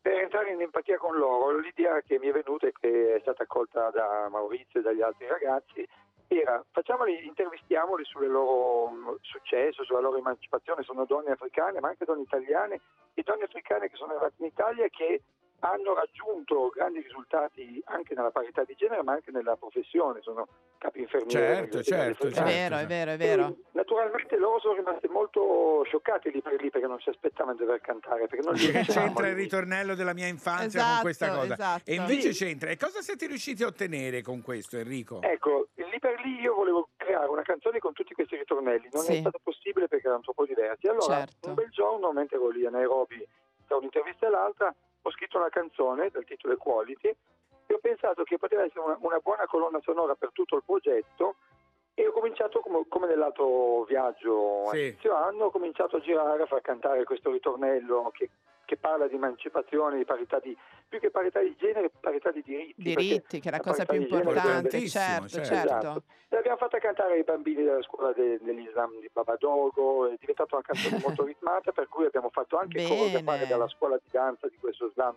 Per entrare in empatia con loro, l'idea che mi è venuta e che è stata accolta da Maurizio e dagli altri ragazzi era, facciamoli, intervistiamoli sul loro successo, sulla loro emancipazione. Sono donne africane, ma anche donne italiane, e donne africane che sono arrivate in Italia, che hanno raggiunto grandi risultati anche nella parità di genere, ma anche nella professione. Sono capi infermieri. Certo, certo, certo. È vero, è vero, è vero. E, naturalmente loro sono rimasti molto scioccati lì per lì, perché non si aspettavano di dover cantare, perché non gli c'entra il ritornello della mia infanzia, esatto, con questa cosa. Esatto. E invece sì, c'entra. E cosa siete riusciti a ottenere con questo, Enrico? Ecco, lì per lì io volevo creare una canzone con tutti questi ritornelli. Non sì. è stato possibile perché erano troppo diversi. Allora, certo, un bel giorno, mentre ero lì a Nairobi tra un'intervista e l'altra, ho scritto una canzone dal titolo Equality e ho pensato che poteva essere una, una buona colonna sonora per tutto il progetto, e ho cominciato, come, come nell'altro viaggio sì. all'inizio anno, ho cominciato a girare, a far cantare questo ritornello che, che parla di emancipazione, di parità di, più che parità di genere, parità di diritti. Diritti, che è la, la cosa più importante, certo, certo. certo. Esatto. L'abbiamo fatta cantare ai bambini della scuola de, dell'Islam di Babadogo, è diventata una canzone molto ritmata, per cui abbiamo fatto anche cose fare dalla scuola di danza di questo Islam.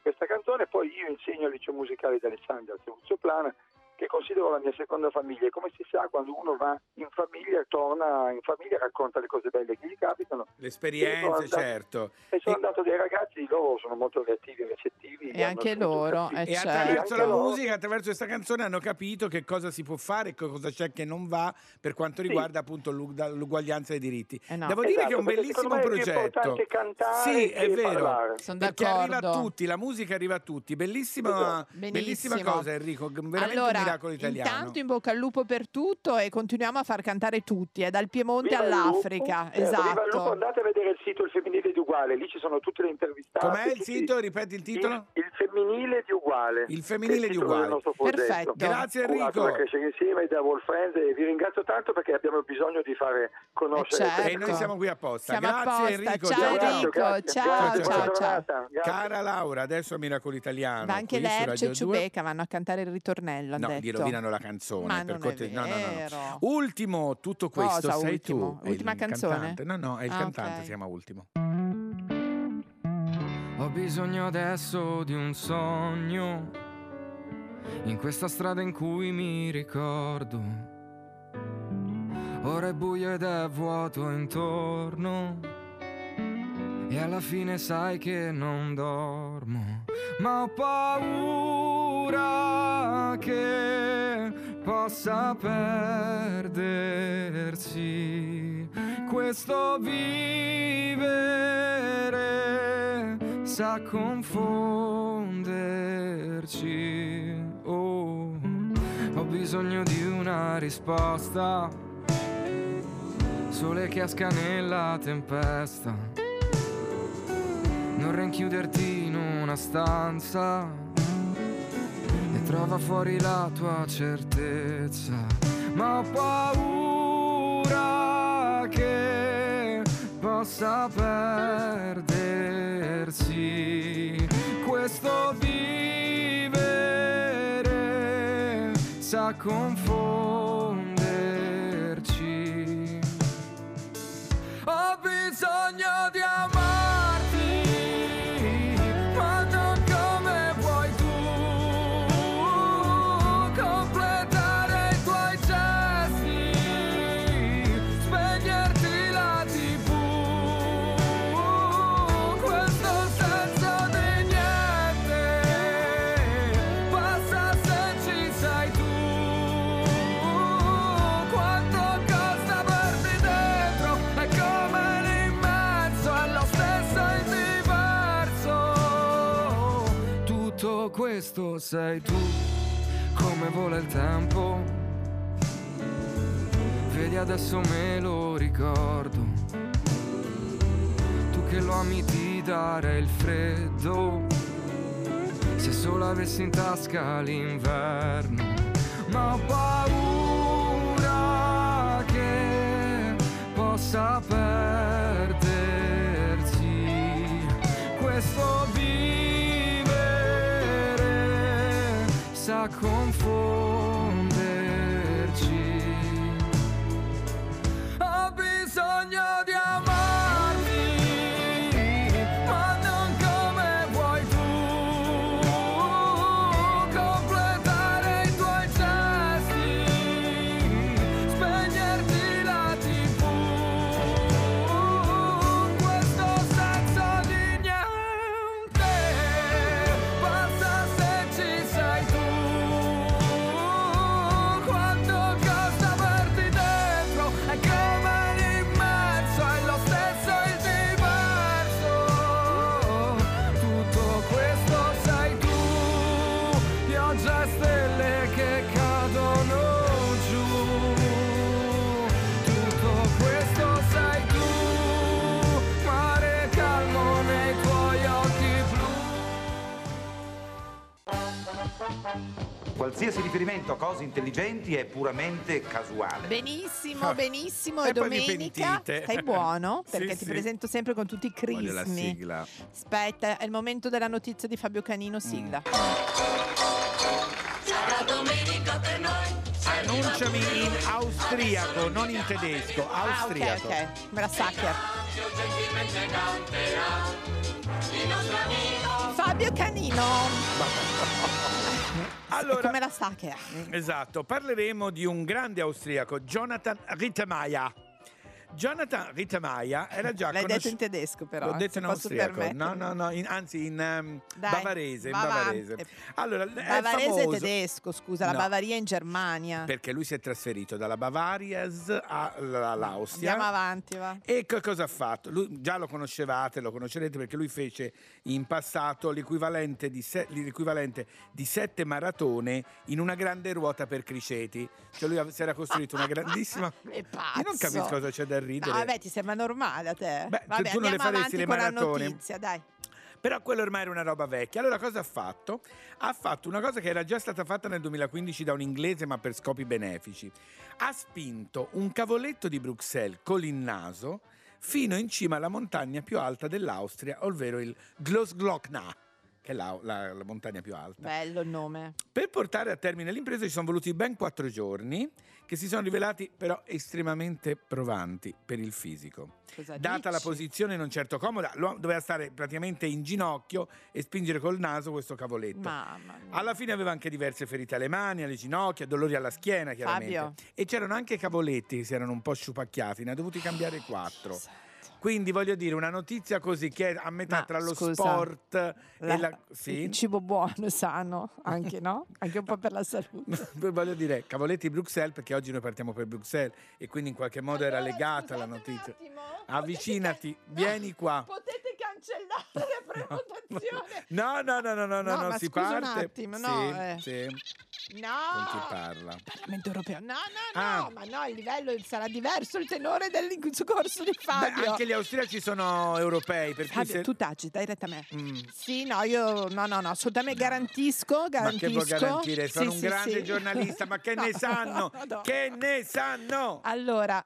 Questa canzone, poi io insegno al liceo musicale di Alessandria, al Liceo Plano, che considero la mia seconda famiglia, e come si sa, quando uno va in famiglia, torna in famiglia, racconta le cose belle che gli capitano, le esperienze, andato, certo, e sono e... andato dei ragazzi, loro sono molto reattivi e recettivi, e anche loro eh, e certo. attraverso anche la loro... musica, attraverso questa canzone hanno capito che cosa si può fare, cosa c'è che non va per quanto riguarda sì. appunto l'uguaglianza dei diritti. eh no. Devo esatto, dire che è un bellissimo progetto, è cantare sì è vero, sono perché arriva a tutti, la musica arriva a tutti, bellissima, bellissima cosa, Enrico, veramente. Allora, un Miracolo Italiano, intanto in bocca al lupo per tutto, e continuiamo a far cantare tutti, eh, dal Piemonte viva all'Africa, lupo, esatto, viva il lupo. Andate a vedere il sito Il Femminile di Uguale, lì ci sono tutte le intervistate. Com'è il sito? Ripeti il titolo? Il, il Femminile di Uguale. Il Femminile di Uguale, perfetto. Grazie Enrico, insieme da Wolf Friends, e vi ringrazio tanto perché abbiamo bisogno di fare conoscere, eh certo, e noi siamo qui apposta. Siamo grazie apposta. Enrico, ciao Enrico, grazie. Ciao, grazie. ciao, ciao, ciao. Cara Laura, adesso a Miracolo Italiano, ma anche Lercio e Ciubeca vanno a cantare il ritornello. No, detto. Gli rovinano la canzone. Ma per non corte... è vero. No, no, no, no. Ultimo, tutto questo Cosa, sei ultimo? tu. Ultima canzone? Cantante. No, no, è il ah, cantante, okay. si chiama Ultimo. Ho bisogno adesso di un sogno, in questa strada in cui mi ricordo. Ora è buio ed è vuoto intorno, e alla fine sai che non dormo. Ma ho paura che possa perdersi questo vivere, sa confonderci. Oh, ho bisogno di una risposta, sole che esca nella tempesta. Non rinchiuderti in una stanza e trova fuori la tua certezza. Ma ho paura che possa perdersi questo vivere, senza confonderci. Ho bisogno di amarti, ma non come vuoi tu, completare i tuoi gesti, spegnerti la tivù. Questo senso di niente passa se ci sei tu. Quanto costa averti dentro, è come l'immenso, è lo stesso universo. Tutto questo sei tu, come vola il tempo. Vedi, adesso me lo ricordo. Tu che lo ami ti darei il freddo, se solo avessi in tasca l'inverno. Ma ho paura che possa perdersi questo vivere, sa confonderci. Ho bisogno di amarmi, ma non come vuoi tu, completare i tuoi gesti, spegnerti la tivù. Questo senso di niente passa se ci sei tu. Quanto costa averti dentro, è come l'immenso, è lo stesso il diverso. Tutto questo sei tu, pioggia e stelle che cadono giù. Tutto questo sei tu, mare calmo nei tuoi occhi blu. Qualsiasi riferimento a cose intelligenti è puramente casuale. Benissimo, benissimo. E, e poi domenica vi pentite. Sei buono perché sì, ti sì. presento sempre con tutti i crismi. Voglio la sigla. Aspetta, è il momento della notizia di Fabio Canino. Sigla. Sarà domenica per noi. Annunciami in austriaco, non in tedesco. Austriaco. Ah, ok, ok. Me la sacchia. Fabio Canino. Allora, come la sa che è. Esatto, parleremo di un grande austriaco, Jonathan Ritemaia. Jonathan Ritemaia era già L'hai conosci- detto in tedesco però. L'ho detto in austriaco. No, no, no, in, anzi in um, Dai, bavarese, in bavarese. Allora, bavarese è famoso. Tedesco, scusa, no. La Bavaria in Germania. Perché lui si è trasferito dalla Bavaria all'Austria. Andiamo avanti, va. E che cosa ha fatto? Lui, già lo conoscevate, lo conoscerete perché lui fece in passato l'equivalente di, se- l'equivalente di sette maratone in una grande ruota per criceti. Cioè lui si era costruito una grandissima... È pazzo. Io non capisco cosa c'è da ridere. Vabbè, ti sembra normale a te? Beh, vabbè, tu non le faresti le maratone. Notizia, dai. Però quello ormai era una roba vecchia. Allora cosa ha fatto? Ha fatto una cosa che era già stata fatta nel duemilaquindici da un inglese, ma per scopi benefici. Ha spinto un cavoletto di Bruxelles col il naso fino in cima alla montagna più alta dell'Austria, ovvero il Grossglockner, che è la, la, la montagna più alta. Bello il nome. Per portare a termine l'impresa ci sono voluti ben quattro giorni, che si sono rivelati però estremamente provanti per il fisico. Cosa Data dici? La posizione non certo comoda, l'uomo doveva stare praticamente in ginocchio e spingere col naso questo cavoletto. Mamma mia. Alla fine aveva anche diverse ferite alle mani, alle ginocchia, dolori alla schiena chiaramente. Fabio. E c'erano anche cavoletti che si erano un po' sciupacchiati, ne ha dovuti cambiare oh, quattro. Cisa. Quindi voglio dire, una notizia così che è a metà ma, tra lo scusa, sport la, e la, sì? Il cibo buono, sano, anche no? Anche un po' per la salute. Voglio dire, cavoletti Bruxelles, perché oggi noi partiamo per Bruxelles e quindi in qualche modo allora, era legata la notizia. Un attimo, avvicinati, can- vieni qua. Potete cancellare la prenotazione. No, no, no, no, no, no, no, no si parte. Un attimo, no, sì, eh. sì. No, non ti parla. Parlamento Europeo. No, no, no, ah. ma no, il livello sarà diverso, il tenore del discorso di Fabio. Beh, anche gli austriaci sono europei, per Fabio, cui se... tu taci, dai retta a me. Mm. Sì, no, io no, no, no, assolutamente no. garantisco, garantisco. Ma che può garantire? Sono sì, un sì, grande sì. giornalista, ma che no. ne sanno? No. Che ne sanno? Allora,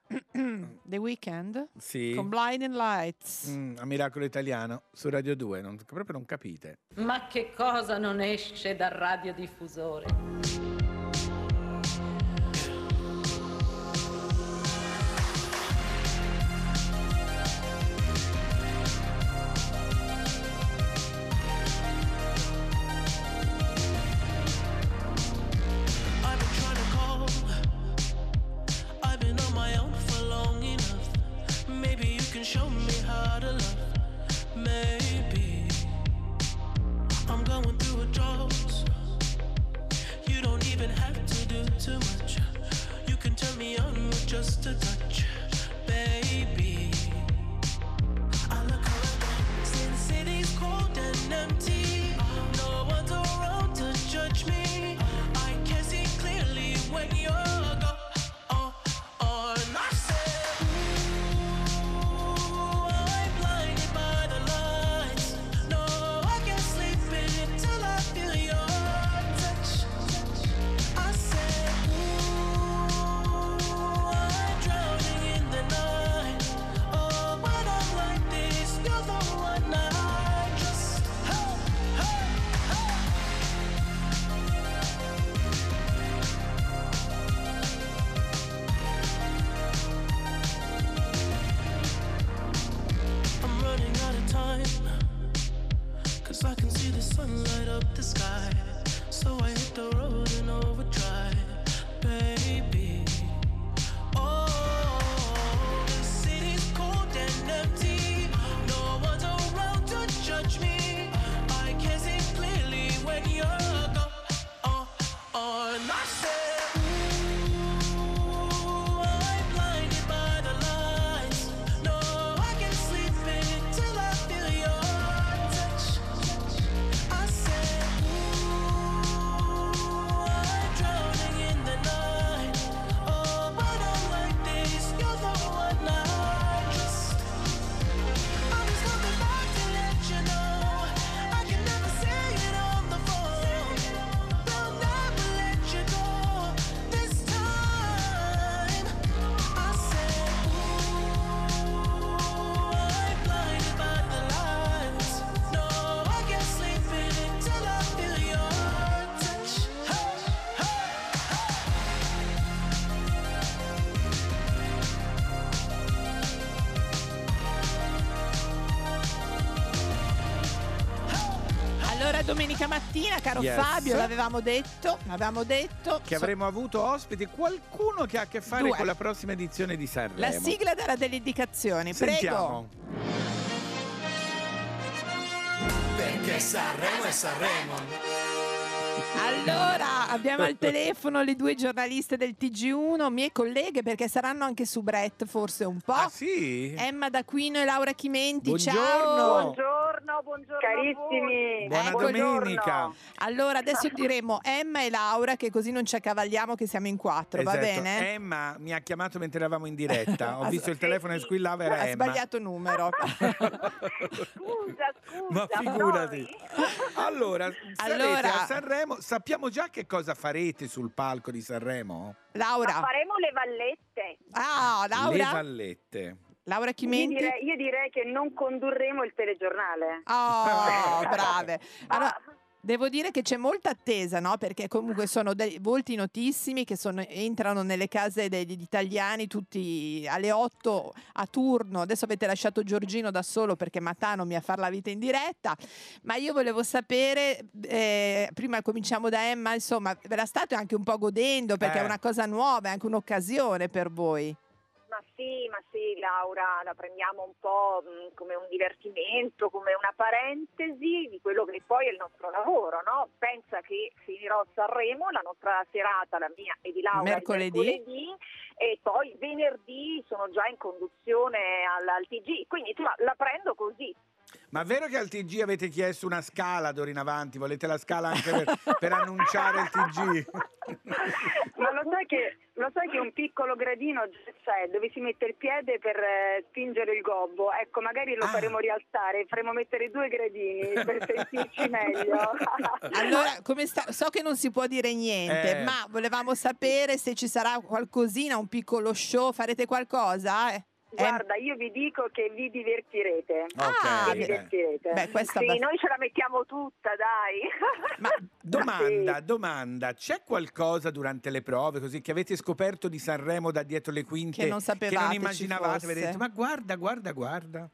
The Weeknd sì. con Blinding Lights. Mm, a Miracolo Italiano su Radio due, non, proprio non capite. Ma che cosa non esce dal radiodiffusore? out of time, cause I can see the sun light up the sky. So I hit the road in overdrive, baby. Oh, the city's cold and empty, no one's around to judge me. I can see clearly when you're gone. Oh, oh, and I say domenica mattina, caro yes. Fabio, l'avevamo detto, l'avevamo detto che avremmo so... avuto ospiti, qualcuno che ha a che fare Due. con la prossima edizione di Sanremo. La sigla darà delle indicazioni, sentiamo. Prego. Perché Sanremo è Sanremo. Allora, abbiamo al telefono le due giornaliste del T G uno, mie colleghe, perché saranno anche su Brett forse un po'. Ah, sì? Emma D'Aquino e Laura Chimenti. Buongiorno. Ciao. Buongiorno. No, buongiorno, carissimi, buona ecco, domenica. Buongiorno. Allora adesso diremo Emma e Laura, che così non ci accavalliamo che siamo in quattro, esatto. Va bene? Emma mi ha chiamato mentre eravamo in diretta, ho As- visto il telefono sì, e squillava, era ha Emma. Sbagliato numero. Scusa, scusa. Ma figurati. Allora, allora a Sanremo, sappiamo già che cosa farete sul palco di Sanremo? Laura. Ma faremo le vallette. Ah, Laura. Le vallette. Laura Chimenti? Io direi, io direi che non condurremo il telegiornale. Oh, brave. Allora, devo dire che c'è molta attesa, no? Perché comunque sono dei volti notissimi che sono, entrano nelle case degli italiani tutti alle otto a turno. Adesso avete lasciato Giorgino da solo perché Matano mi ha far la vita in diretta. Ma io volevo sapere, eh, prima cominciamo da Emma, insomma, ve la state anche un po' godendo perché eh. è una cosa nuova, è anche un'occasione per voi. Ma sì, ma sì, Laura, la prendiamo un po' come un divertimento, come una parentesi di quello che poi è il nostro lavoro, no? Pensa che finirò a Sanremo, la nostra serata, la mia e di Laura, mercoledì, mercoledì e poi venerdì sono già in conduzione al, al T G, quindi la, la prendo così. Ma è vero che al T G avete chiesto una scala d'ora in avanti? Volete la scala anche per, per annunciare il T G? Ma lo sai che, lo sai che un piccolo gradino c'è dove si mette il piede per eh, spingere il gobbo? Ecco, magari lo ah. faremo rialzare, faremo mettere due gradini per sentirci meglio. Allora, come sta? So che non si può dire niente, eh. ma volevamo sapere se ci sarà qualcosina, un piccolo show, farete qualcosa? Eh? Guarda, io vi dico che vi divertirete. Okay. Vi divertirete. Beh, questa sì, bast- noi ce la mettiamo tutta, dai. Ma domanda, sì. domanda, c'è qualcosa durante le prove così che avete scoperto di Sanremo da dietro le quinte che non sapevate, che non immaginavate, avete detto, ma guarda, guarda, guarda.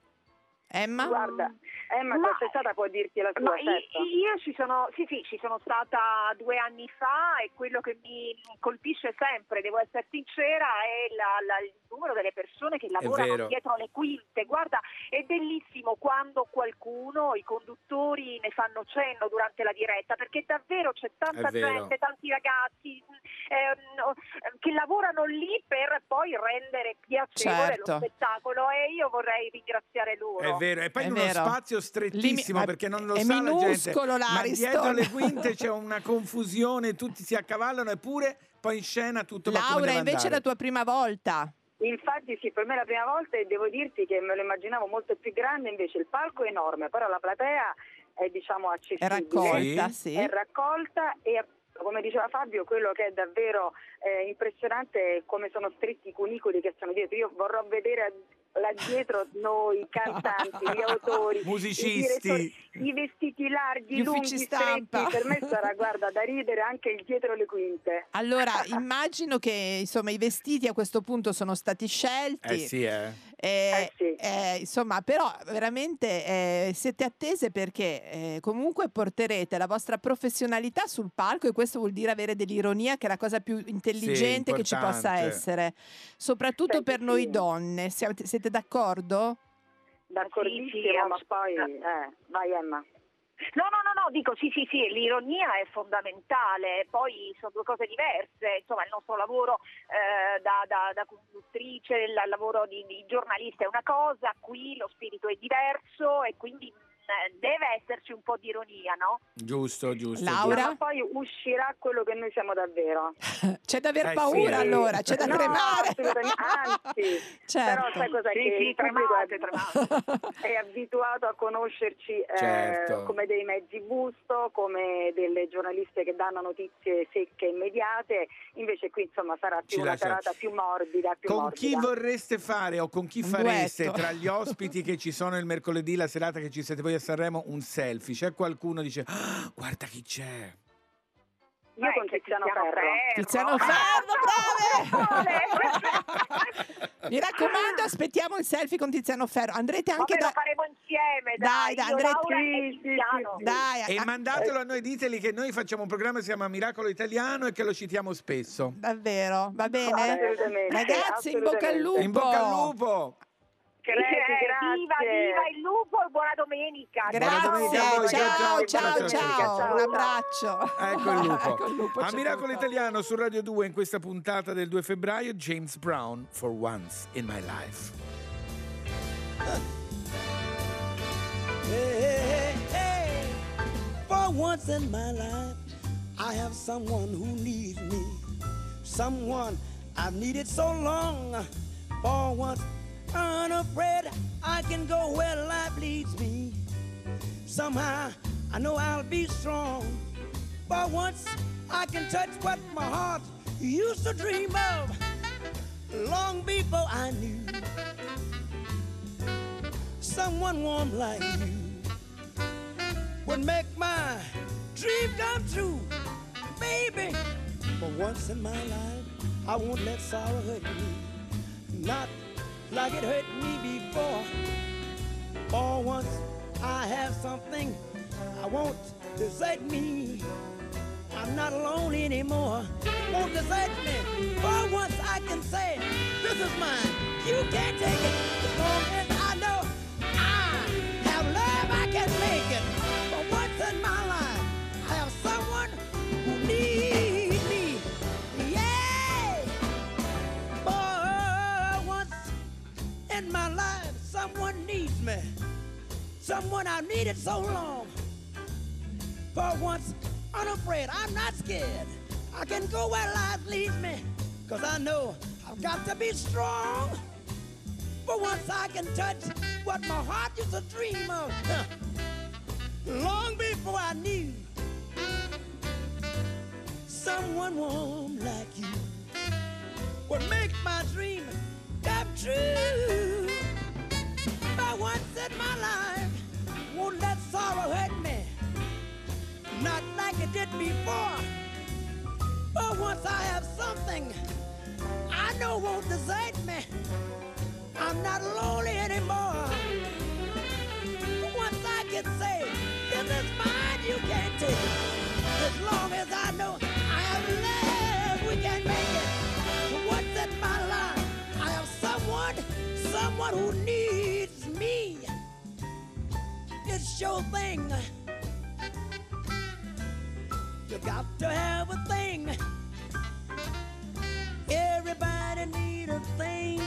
Emma? Guarda, Emma, no. questa è stata, può dirti la tua, no, certo. Io, io ci sono, sì sì, ci sono stata due anni fa e quello che mi colpisce sempre, devo essere sincera, è la, la, il numero delle persone che lavorano dietro le quinte. Guarda, è bellissimo quando qualcuno, i conduttori ne fanno cenno durante la diretta, perché davvero c'è tanta gente, tanti ragazzi ehm, che lavorano lì per poi rendere piacevole certo. lo spettacolo, e io vorrei ringraziare loro. È vero, e poi è in uno vero. spazio strettissimo, Limi- perché non lo sa la gente, ma dietro le quinte c'è una confusione, tutti si accavallano, eppure poi in scena tutto va come deve andare. Laura, invece è la tua prima volta. Infatti sì, per me è la prima volta e devo dirti che me lo immaginavo molto più grande, invece il palco è enorme, però la platea è diciamo accessibile, è raccolta, sì. è raccolta e come diceva Fabio, quello che è davvero eh, impressionante è come sono stretti i cunicoli che sono dietro. Io vorrò vedere là dietro noi, cantanti, gli autori, musicisti, i, i vestiti larghi, gli lunghi, stampa. Stretti. Per me sarà, guarda, da ridere anche il dietro le quinte. Allora, immagino che insomma i vestiti a questo punto sono stati scelti. Eh sì, eh. Eh, eh sì. eh, insomma, però veramente eh, siete attese, perché eh, comunque porterete la vostra professionalità sul palco, e questo vuol dire avere dell'ironia, che è la cosa più intelligente sì, che ci possa essere, soprattutto sì, per sì. noi donne. Siete, siete d'accordo? D'accordissimo, sì, sì, ma poi... Eh, vai Emma. No, no, no, no, dico sì, sì, sì, l'ironia è fondamentale, poi sono due cose diverse, insomma il nostro lavoro eh, da, da, da conduttrice, il lavoro di, di giornalista è una cosa, qui lo spirito è diverso e quindi eh, deve esserci un po' di ironia, no? Giusto, giusto. Laura? Ma poi uscirà quello che noi siamo davvero. C'è da aver eh, paura sì, allora, c'è da no, tremare. Anzi, certo. Però sai cosa? Sì, che sì, tremate, tremate. È abituato a conoscerci eh, certo. come dei mezzi busto, come delle giornaliste che danno notizie secche e immediate, invece qui insomma sarà più Ci una lasciate. serata più morbida. Più con morbida. Chi vorreste fare o con chi un fareste duetto. tra gli ospiti che ci sono il mercoledì, la serata che ci siete voi a Sanremo, un selfie? C'è qualcuno che dice ah, guarda chi c'è? Io Vai, con Tiziano Ferro. Tiziano Ferro, brave! Mi raccomando, aspettiamo il selfie con Tiziano Ferro. Andrete anche da... lo faremo insieme, dai. Dai, da andrete... sì, sì. Dai, e a... mandatelo a noi, diteli che noi facciamo un programma che si chiama Miracolo Italiano e che lo citiamo spesso. Davvero, va bene? Assolutamente, ragazzi, assolutamente. in bocca al lupo! In bocca al lupo! Credi, grazie. Viva, viva il lupo e buona domenica. Grazie, buona domenica a voi. Ciao, ciao, ciao, ciao, ciao, ciao. Un abbraccio. Ecco il lupo. Ecco il lupo a Miracolo Italiano su Radio due, in questa puntata del due febbraio, James Brown, For Once in My Life. Hey, hey, hey. For once in my life, I have someone who needs me. Someone I've needed so long. For once. Unafraid, I can go where life leads me. Somehow, I know I'll be strong. For once, I can touch what my heart used to dream of long before I knew someone warm like you would make my dream come true. Baby, for once in my life, I won't let sorrow hurt me. Not like it hurt me before. For once I have something I won't desert me. I'm not alone anymore. Won't desert me. For once I can say, this is mine. You can't take it. As long as I know I have love, I can make it. For once in my life, I have someone who needs. In my life, someone needs me. Someone I've needed so long. For once, unafraid, I'm not scared. I can go where life leads me. Cause I know I've got to be strong. For once I can touch what my heart used to dream of. Huh. Long before I knew someone warm like you would make my dream come true. But once in my life, won't let sorrow hurt me. Not like it did before. But once I have something I know won't desert me. I'm not lonely anymore. But once I can say, this is mine, you can't take it. As long as I know I have love, we can make it. But once in my life, someone, someone who needs me. It's your thing. You got to have a thing. Everybody need a thing.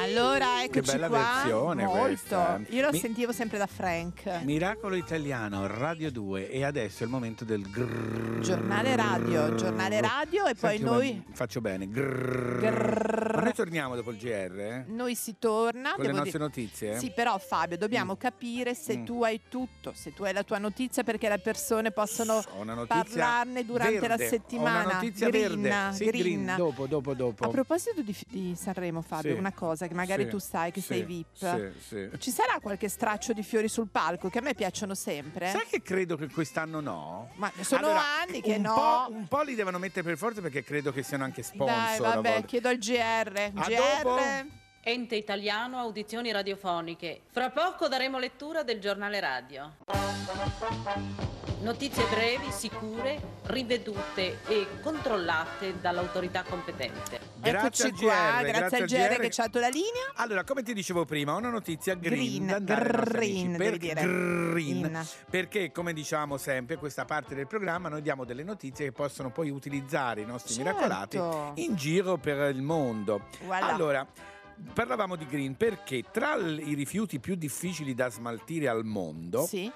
Allora, eccoci, che bella qua. Versione molto questa. Io lo Mi... sentivo sempre da Frank. Miracolo Italiano, Radio due, e adesso è il momento del grrr... giornale radio, giornale radio e Senti, poi noi faccio bene. Grrr... Grrr... Ma noi torniamo dopo il G R? Eh? Noi si torna con le nostre dire... notizie. Sì, però Fabio, dobbiamo mm. capire se mm. tu hai tutto, se tu hai la tua notizia, perché le persone possono parlarne durante verde. la settimana. Ho una notizia green, verde. Sì, green. Green. Dopo, dopo, dopo. A proposito di, di Sanremo, Fabio, sì. una cosa che magari sì, tu sai che sì, sei V I P, sì, sì. Ci sarà qualche straccio di fiori sul palco, che a me piacciono sempre. Sai che credo che quest'anno no? Ma sono allora, anni che un no po', un po' li devono mettere per forza, perché credo che siano anche sponsor. Dai, vabbè, chiedo al G R. A G R dopo? Ente italiano audizioni radiofoniche. Fra poco daremo lettura del giornale radio. Notizie brevi, sicure, rivedute e controllate dall'autorità competente. Grazie Eccoci qua, G R, grazie al G R, G R che ci ha dato la linea. Allora, come ti dicevo prima, una notizia green, green da andare green, per devi dire. green, In. Perché come diciamo sempre, questa parte del programma noi diamo delle notizie che possono poi utilizzare i nostri certo. miracolati in giro per il mondo. Voilà. Allora, parlavamo di green perché tra i rifiuti più difficili da smaltire al mondo, sì.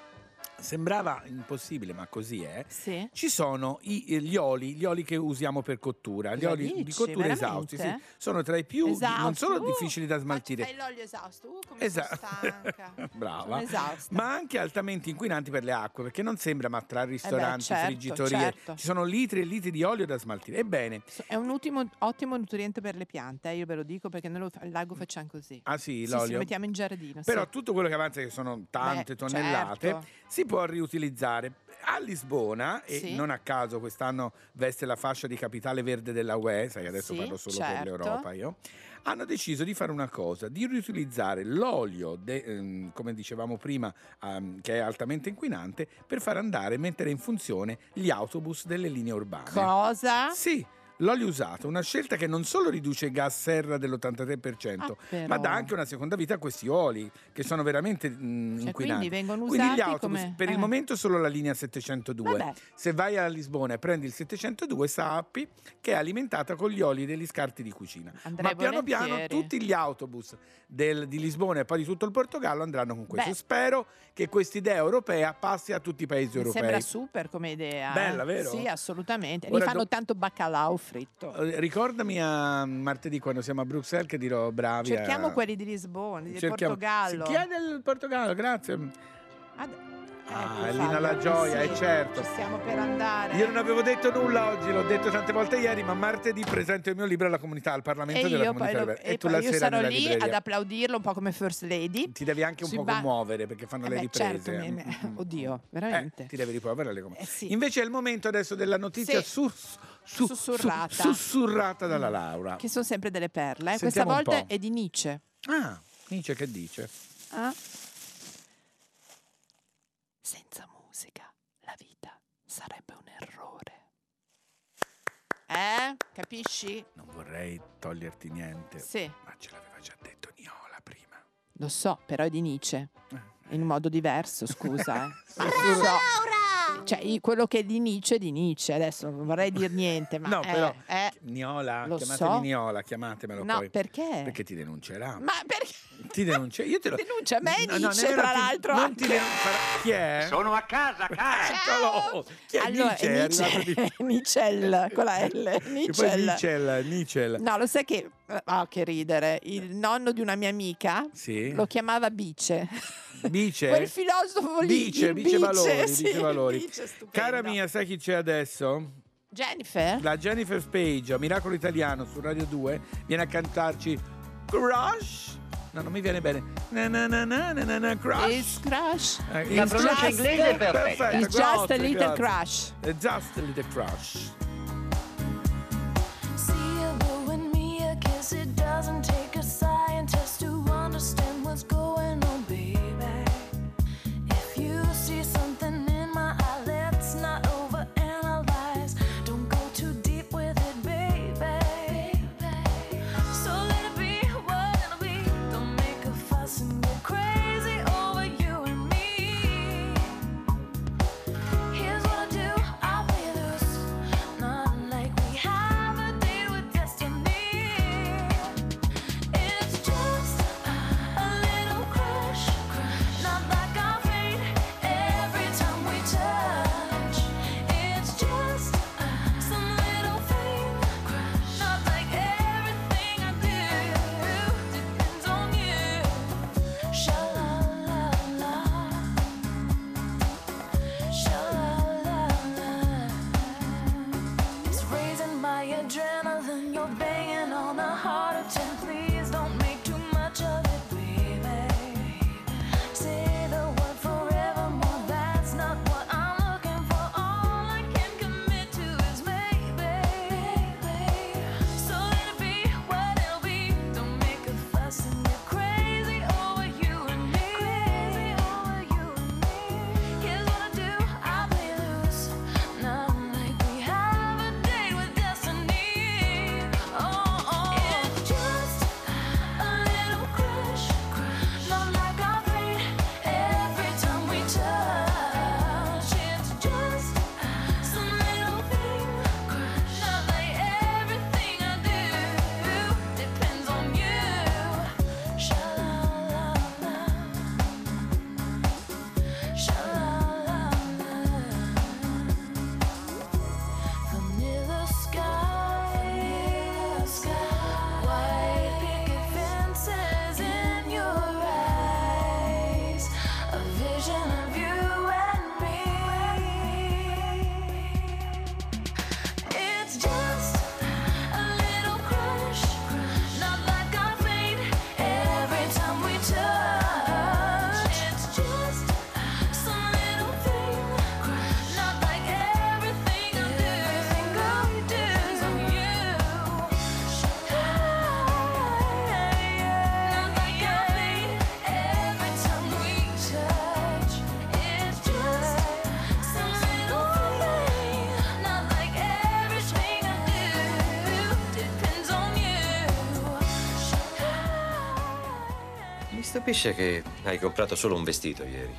sembrava impossibile, ma così è, sì. ci sono i, gli oli, gli oli che usiamo per cottura. Gli oli dici, di cottura veramente? Esausti, sì, sono tra i più esausti, di, non solo uh, difficili da smaltire. Fai l'olio esausto, uh, come Esa- sono stanca. Brava. Sono ma anche altamente inquinanti per le acque, perché non sembra, ma tra ristoranti, eh beh, certo, friggitorie, certo. ci sono litri e litri di olio da smaltire. Ebbene, è un ultimo, ottimo nutriente per le piante, eh, io ve lo dico perché noi al lago facciamo così. Ah sì, l'olio? Sì, lo mettiamo in giardino. Però sì. tutto quello che avanza, che sono tante beh, tonnellate, certo. si può riutilizzare. A Lisbona, e sì. non a caso quest'anno veste la fascia di capitale verde della U E, sai, adesso sì, parlo solo certo. per l'Europa io, hanno deciso di fare una cosa, di riutilizzare l'olio, de, ehm, come dicevamo prima, ehm, che è altamente inquinante, per far andare e mettere in funzione gli autobus delle linee urbane. Cosa? Sì. L'olio usato, una scelta che non solo riduce il gas serra dell'ottantatré per cento, ah, ma dà anche una seconda vita a questi oli, che sono veramente mh, cioè, inquinanti. Quindi vengono usati quindi gli autobus, come... per eh. il momento solo la linea settecentodue. Vabbè. Se vai a Lisbona e prendi il settecentodue, sappi che è alimentata con gli oli degli scarti di cucina. Andrei ma piano piano tutti gli autobus del, di Lisbona e poi di tutto il Portogallo andranno con questo. Beh. Spero che questa idea europea passi a tutti i paesi europei. Sembra super come idea. Bella, vero? Sì, assolutamente. Ora, li fanno do... tanto baccalà fritto. Ricordami a martedì quando siamo a Bruxelles che dirò bravi. Cerchiamo a... quelli di Lisbona, del Cerchiamo. Portogallo. Chi è del Portogallo? Grazie. Ad... Eh, ah, Elina La Gioia, è sì, eh, certo. Ci stiamo per andare. Io non avevo detto nulla oggi, l'ho detto tante volte ieri, ma martedì presento il mio libro alla comunità, al Parlamento e della io, Comunità Europea. E, e tu la sera sarò lì libreria. Ad applaudirlo un po' come First Lady. Ti devi anche un Sui po' ba... commuovere perché fanno eh le beh, riprese. Certo, mm-hmm. mi... Oddio, veramente. Eh, ti devi rimuovere le comune. Eh, sì. Invece è il momento adesso della notizia sì. su... Su, sussurrata. Su, sussurrata dalla Laura. Che sono sempre delle perle. Eh? Questa volta è di Nietzsche. Ah, Nietzsche che dice? Ah. Senza musica la vita sarebbe un errore. Eh? Capisci? Non vorrei toglierti niente. Sì. Ma ce l'aveva già detto Niola prima. Lo so, però è di Nietzsche. In un modo diverso, scusa. Eh. Brava Laura! Cioè, quello che è di Nietzsche è di Nietzsche. Adesso non vorrei dire niente, ma no, eh, però eh, Niola, chiamatemi so. Niola, chiamatemelo no, poi. Perché? Perché ti denuncerà. Ma perché? Ti denuncia. Io te lo denuncia a me no, Nietzsche, no, tra ti, l'altro. Non ti denuncerà. Chi è? Sono a casa, cazzo. Chi è? Allora, Nietzsche, Nietzsche con la L. Nietzsche, Nietzsche. No, lo sai che oh, che ridere. Il nonno di una mia amica sì. lo chiamava Bice. Bice? Quel filosofo lì. Bice, Bice, Bice Valori, sì. Bice Valori. Bice, cara mia, sai chi c'è adesso? Jennifer? La Jennifer Page, Miracolo Italiano su Radio due, viene a cantarci Crush. No, non mi viene bene. Na na na na na na crush. It's crush. Eh, La pronuncia inglese è perfetta. It's just a little crush. Just a little crush. See you and me a kiss. It doesn't take a scientist to understand what's going on, baby. If you see something in my eye, let's not overanalyze. Don't go too deep with it, baby. So let it be what it'll be. Don't make a fuss and get crazy over you and me. Here's what I do, I play loose. Mi stupisce che hai comprato solo un vestito ieri.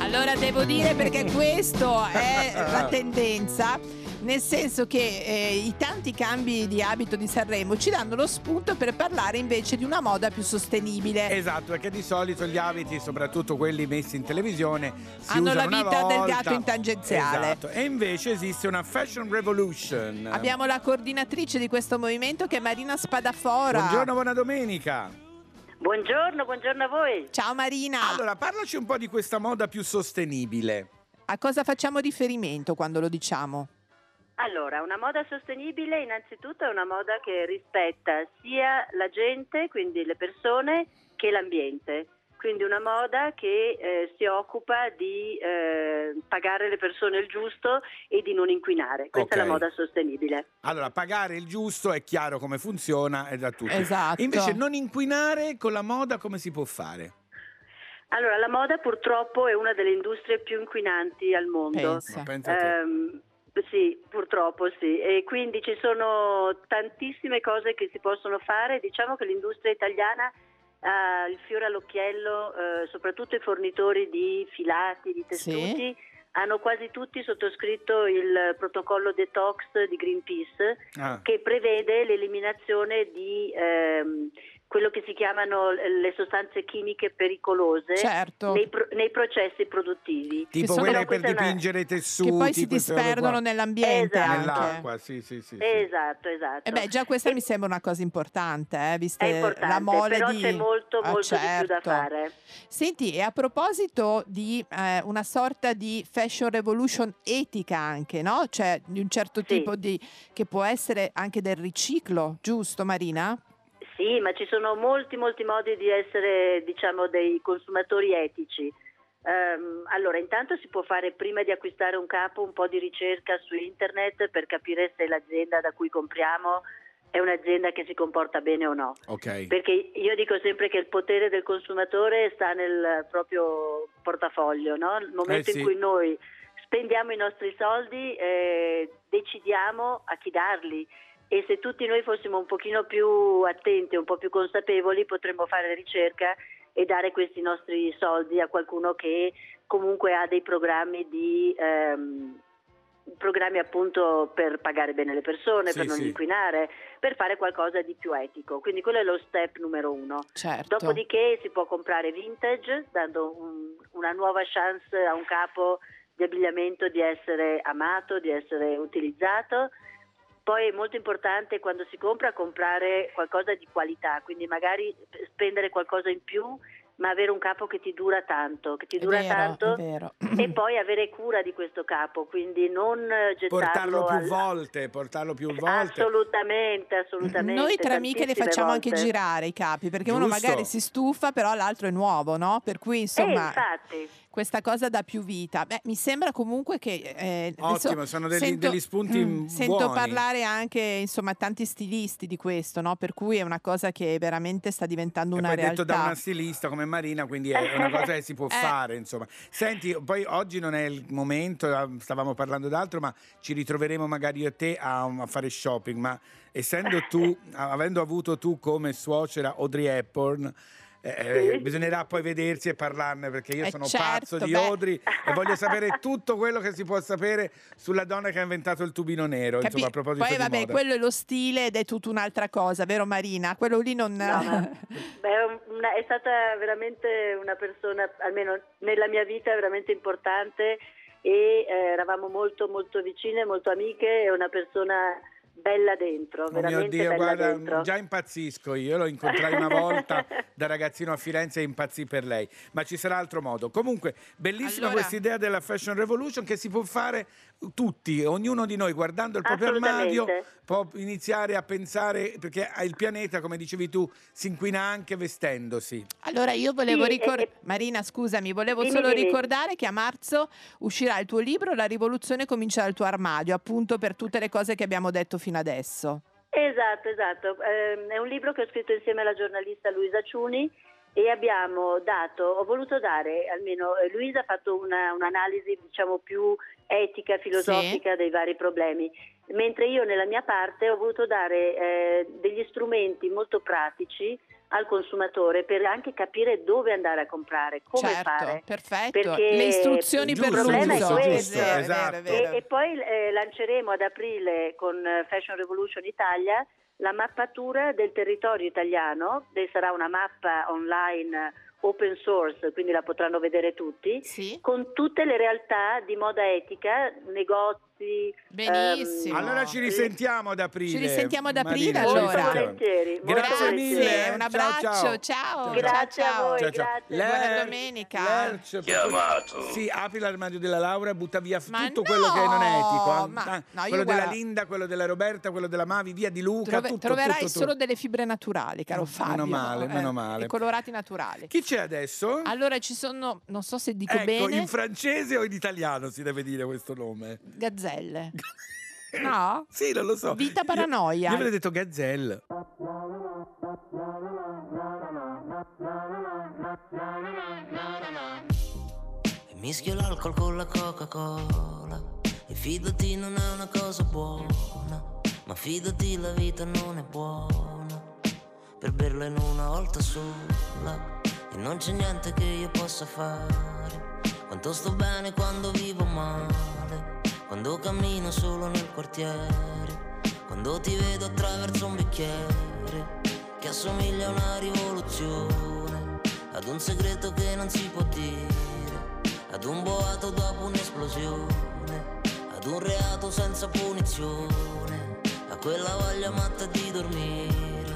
Allora devo dire, perché questo è la tendenza, nel senso che eh, i tanti cambi di abito di Sanremo ci danno lo spunto per parlare invece di una moda più sostenibile. Esatto, perché di solito gli abiti, soprattutto quelli messi in televisione, si hanno la vita volta... del gatto in tangenziale. Esatto. E invece esiste una Fashion Revolution. Abbiamo la coordinatrice di questo movimento che è Marina Spadafora. Buongiorno, buona domenica. Buongiorno, buongiorno a voi. Ciao Marina. Allora, parlaci un po' di questa moda più sostenibile. A cosa facciamo riferimento quando lo diciamo? Allora, una moda sostenibile innanzitutto è una moda che rispetta sia la gente, quindi le persone, che l'ambiente. Quindi una moda che eh, si occupa di eh, pagare le persone il giusto e di non inquinare. Questa okay. è la moda sostenibile. Allora, pagare il giusto è chiaro come funziona, è da tutti. Esatto. Invece non inquinare con la moda come si può fare? Allora, la moda purtroppo è una delle industrie più inquinanti al mondo. Pensa. Pensa ehm, Sì, purtroppo sì, e quindi ci sono tantissime cose che si possono fare. Diciamo che l'industria italiana ha il fiore all'occhiello, eh, soprattutto i fornitori di filati, di tessuti, sì. hanno quasi tutti sottoscritto il protocollo Detox di Greenpeace, ah. che prevede l'eliminazione di ehm, quello che si chiamano le sostanze chimiche pericolose certo. nei, pro nei processi produttivi. Tipo quelle per dipingere i una... tessuti. Che poi si disperdono nell'ambiente. Esatto. Nell'acqua, sì, sì, sì, sì. Esatto, esatto. E beh, già questa e... mi sembra una cosa importante, eh, vista la mole però di... c'è molto, molto ah, certo. di più da fare. Senti, e a proposito di eh, una sorta di fashion revolution etica anche, no? Cioè, di un certo sì. tipo di... che può essere anche del riciclo, giusto Marina? Sì, ma ci sono molti molti modi di essere, diciamo, dei consumatori etici. Um, allora, intanto si può fare, prima di acquistare un capo, un po' di ricerca su internet per capire se l'azienda da cui compriamo è un'azienda che si comporta bene o no. Okay. Perché io dico sempre che il potere del consumatore sta nel proprio portafoglio, no? Il momento eh sì. in cui noi spendiamo i nostri soldi, eh, decidiamo a chi darli. E se tutti noi fossimo un pochino più attenti, un po' più consapevoli, potremmo fare ricerca e dare questi nostri soldi a qualcuno che comunque ha dei programmi di ehm, programmi appunto per pagare bene le persone, sì, per non sì. inquinare, per fare qualcosa di più etico. Quindi quello è lo step numero uno. Certo. Dopodiché si può comprare vintage, dando un, una nuova chance a un capo di abbigliamento di essere amato, di essere utilizzato. Poi è molto importante, quando si compra, comprare qualcosa di qualità, quindi magari spendere qualcosa in più, ma avere un capo che ti dura tanto, che ti dura vero, tanto vero. E poi avere cura di questo capo, quindi non gettarlo portarlo più alla... volte, portarlo più volte. Assolutamente, assolutamente. Noi tra amiche le facciamo volte. anche girare i capi, perché Giusto. uno magari si stufa, però l'altro è nuovo, no? Per cui insomma eh, infatti. questa cosa dà più vita. Beh, mi sembra comunque che eh, ottimo, sono degli, sento, degli spunti mh, buoni. Sento parlare anche, insomma, tanti stilisti di questo, no? Per cui è una cosa che veramente sta diventando una realtà. È detto da una stilista come Marina, quindi è una cosa che si può eh. fare, insomma. Senti, poi oggi non è il momento, stavamo parlando d'altro, ma ci ritroveremo magari io e te a, a fare shopping, ma essendo tu, avendo avuto tu come suocera Audrey Hepburn, eh, bisognerà poi vedersi e parlarne, perché io eh sono certo, pazzo di beh. Audrey e voglio sapere tutto quello che si può sapere sulla donna che ha inventato il tubino nero. Capi insomma, a proposito poi di vabbè moda. Quello è lo stile ed è tutta un'altra cosa, vero Marina? Quello lì non no, ma... beh, una, è stata veramente una persona, almeno nella mia vita, veramente importante, e eh, eravamo molto molto vicine, molto amiche, e una persona bella dentro, oh veramente mio Dio, bella guarda, dentro. Già impazzisco io, lo incontrai una volta da ragazzino a Firenze e impazzì per lei, ma ci sarà altro modo. Comunque, bellissima allora. questa idea della Fashion Revolution, che si può fare tutti, ognuno di noi guardando il proprio armadio può iniziare a pensare, perché il pianeta, come dicevi tu, si inquina anche vestendosi. Allora io volevo sì, ricordare, eh, Marina scusami, volevo sì, solo sì, ricordare sì. che a marzo uscirà il tuo libro La rivoluzione comincia dal tuo armadio, appunto per tutte le cose che abbiamo detto fino adesso. Esatto, esatto. Eh, è un libro che ho scritto insieme alla giornalista Luisa Ciuni, e abbiamo dato, ho voluto dare, almeno eh, Luisa ha fatto un'analisi un diciamo più etica, filosofica sì. dei vari problemi, mentre io nella mia parte ho voluto dare eh, degli strumenti molto pratici al consumatore per anche capire dove andare a comprare, come certo, fare. Perfetto. Perché le istruzioni per l'uso. Il problema è questo. Esatto. E, e poi eh, lanceremo ad aprile con Fashion Revolution Italia la mappatura del territorio italiano, sarà una mappa online open source, quindi la potranno vedere tutti, sì, con tutte le realtà di moda etica, negozi. Benissimo. Um, allora ci risentiamo ad aprile. Ci risentiamo ad aprile, Marina, allora. Volentieri. Grazie mille. Un abbraccio, ciao. ciao. Grazie ciao. a voi, ciao, ciao. grazie. Ler- Buona domenica. Ler- Chiamato. Sì, apri l'armadio della Laura, butta via ma tutto no, quello che non è etico. Ma, no, quello della Linda, quello della Roberta, quello della Mavi, via di Luca. Trove- tutto, troverai tutto, solo tutto. delle fibre naturali, caro Fabio. Meno male, eh, meno male. E colorati naturali. Chi c'è adesso? Allora ci sono, non so se dico ecco, bene. In francese o in italiano si deve dire questo nome? Gazzelle. No? Sì, non lo so. Vita paranoia. Io, io avrei detto Gazzelle. Mischio l'alcol con la Coca-Cola e fidati non è una cosa buona, ma fidati la vita non è buona per berla in una volta sola. E non c'è niente che io possa fare, quanto sto bene quando vivo male, quando cammino solo nel quartiere, quando ti vedo attraverso un bicchiere che assomiglia a una rivoluzione, ad un segreto che non si può dire, ad un boato dopo un'esplosione, ad un reato senza punizione, a quella voglia matta di dormire,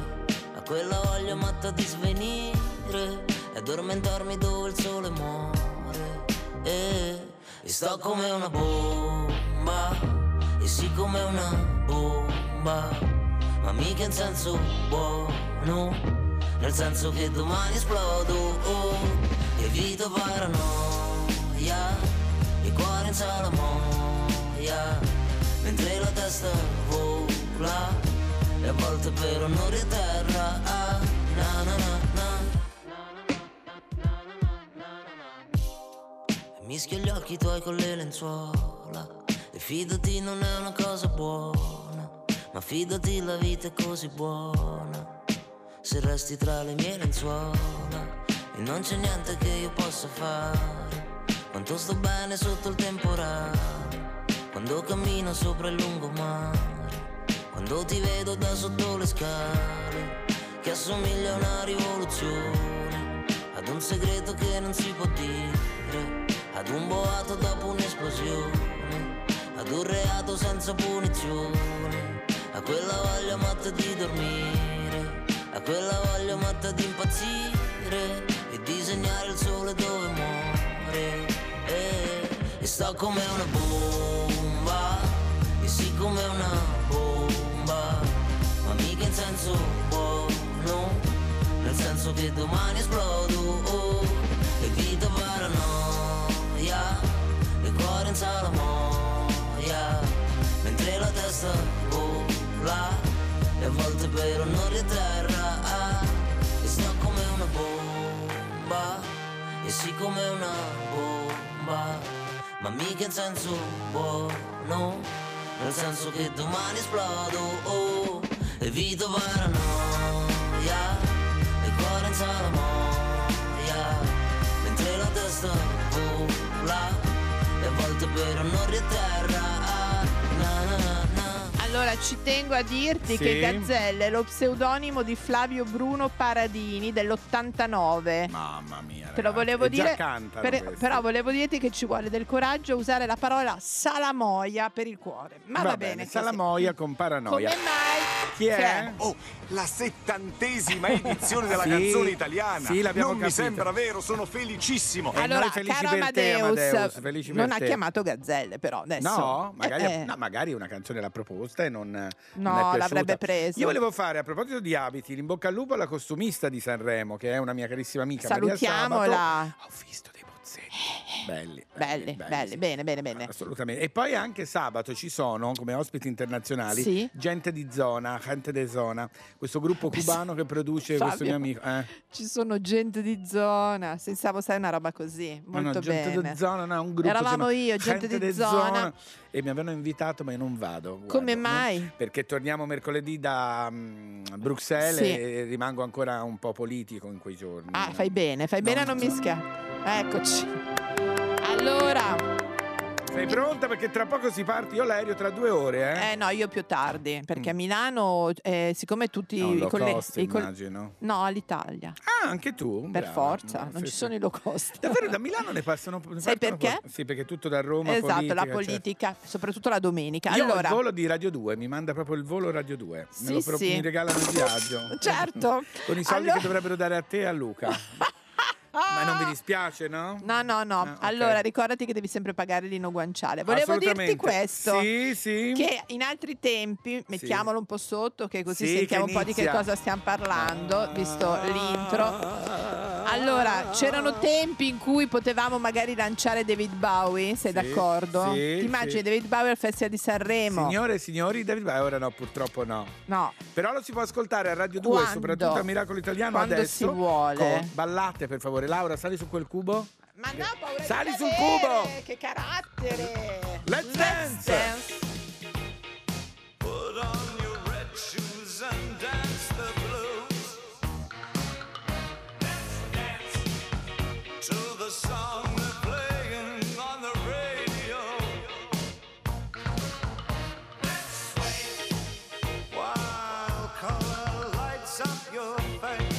a quella voglia matta di svenire e addormentarmi dove il sole muore, e, e sto come una bomba, e sì come una bomba, ma mica in senso buono, nel senso che domani esplodo, oh, evito paranoia, il cuore in salamoia, mentre la testa vola, e a volte per onore e terra, ah, na na na na. Mischio gli occhi tuoi con le lenzuola e fidati non è una cosa buona, ma fidati la vita è così buona se resti tra le mie lenzuola. E non c'è niente che io possa fare, quanto sto bene sotto il temporale, quando cammino sopra il lungomare, quando ti vedo da sotto le scale che assomiglia a una rivoluzione, ad un segreto che non si può dire, ad un boato dopo un'esplosione, ad un reato senza punizione, a quella voglia matta di dormire, a quella voglia matta di impazzire e disegnare il sole dove muore, e, e sto come una bomba, e sì come una bomba, ma mica in senso buono, nel senso che domani esplodo, oh, e vita paranoia, il cuore in salamoia, mentre la testa vola, e a volte per onore e terra, ah, e sto come una bomba, e sì come una bomba, ma mica in senso buono, nel senso che domani esplodo, oh, evito paranoia, il cuore in salamoia, mentre la testa vola, e a volte per onore e terra, na, na, na, na. Allora ci tengo a dirti, sì, che Gazzelle è lo pseudonimo di Flavio Bruno Paradini dell'ottantanove. Mamma mia, te lo volevo dire, per, però volevo dirti che ci vuole del coraggio a usare la parola salamoia per il cuore. Ma va, va bene, bene salamoia con paranoia. Come mai? Chi è? Oh, la settantesima edizione della sì, canzone italiana. Sì, l'abbiamo non capito. Mi sembra vero, sono felicissimo. E allora, caro Amadeus, Amadeus non ha chiamato Gazzelle, però adesso. No, magari, eh, no, magari una canzone l'ha proposta e non, no, non è piaciuta. L'avrebbe presa. Io volevo fare, a proposito di abiti, in bocca al lupo alla costumista di Sanremo, che è una mia carissima amica. Salutiamola. Maria Sabato. Ho visto dei bozzetti. Eh, eh. Belli, belli, belli, belli sì. bene, bene, bene. Assolutamente. E poi anche sabato ci sono come ospiti internazionali sì. Gente di Zona, Gente de Zona, questo gruppo cubano che produce Fabio, questo mio amico. Eh. Ci sono Gente di Zona, pensavo sai una roba così, molto no, no, bene. Gente di Zona, no, un gruppo. Eravamo io, Gente, gente di zona. zona. E mi avevano invitato ma io non vado. Guarda, come mai? No? Perché torniamo mercoledì da um, Bruxelles sì. e rimango ancora un po' politico in quei giorni. Ah, no? fai bene, fai non bene a non so. mischiare. Eccoci. Allora, sei pronta? Perché tra poco si parte, io l'aereo tra due ore, eh? Eh no, io più tardi, perché a Milano, eh, siccome tutti no, i colleghi immagino. No, all'Italia. Ah, anche tu? Per brava. forza, no, non sì, ci sì. sono i low cost. Davvero da Milano ne passano ne Sai partono, perché? Sì, perché tutto da Roma. Esatto, politica, la politica, certo. soprattutto la domenica. Io allora, ho il volo di Radio due, mi manda proprio il volo Radio due. Sì, me lo pro- sì. mi regalano il viaggio. Certo. Con i soldi allora... che dovrebbero dare a te e a Luca. Ma non vi dispiace, no? No, no, no. Ah, okay. Allora, ricordati che devi sempre pagare l'ino guanciale. Volevo dirti questo. Sì, sì. Che in altri tempi, mettiamolo sì. un po' sotto, che così sì, sentiamo che un po' di che cosa stiamo parlando, ah, visto l'intro. Allora, c'erano tempi in cui potevamo magari lanciare David Bowie, sei sì, d'accordo? Sì, ti immagini sì. David Bowie al Festival di Sanremo? Signore e signori, David Bowie ora no, purtroppo no. No. Però lo si può ascoltare a Radio due, quando? Soprattutto a Miracolo Italiano quando adesso. Quando si vuole. Con... Ballate, per favore. Laura, sali su quel cubo. Ma no, paura sali di cadere, sul cubo. Che carattere. Let's, Let's dance. dance. Put on your red shoes and dance the blues. Dance, dance to the song they're playing on the radio. Let's sway while color lights up your face.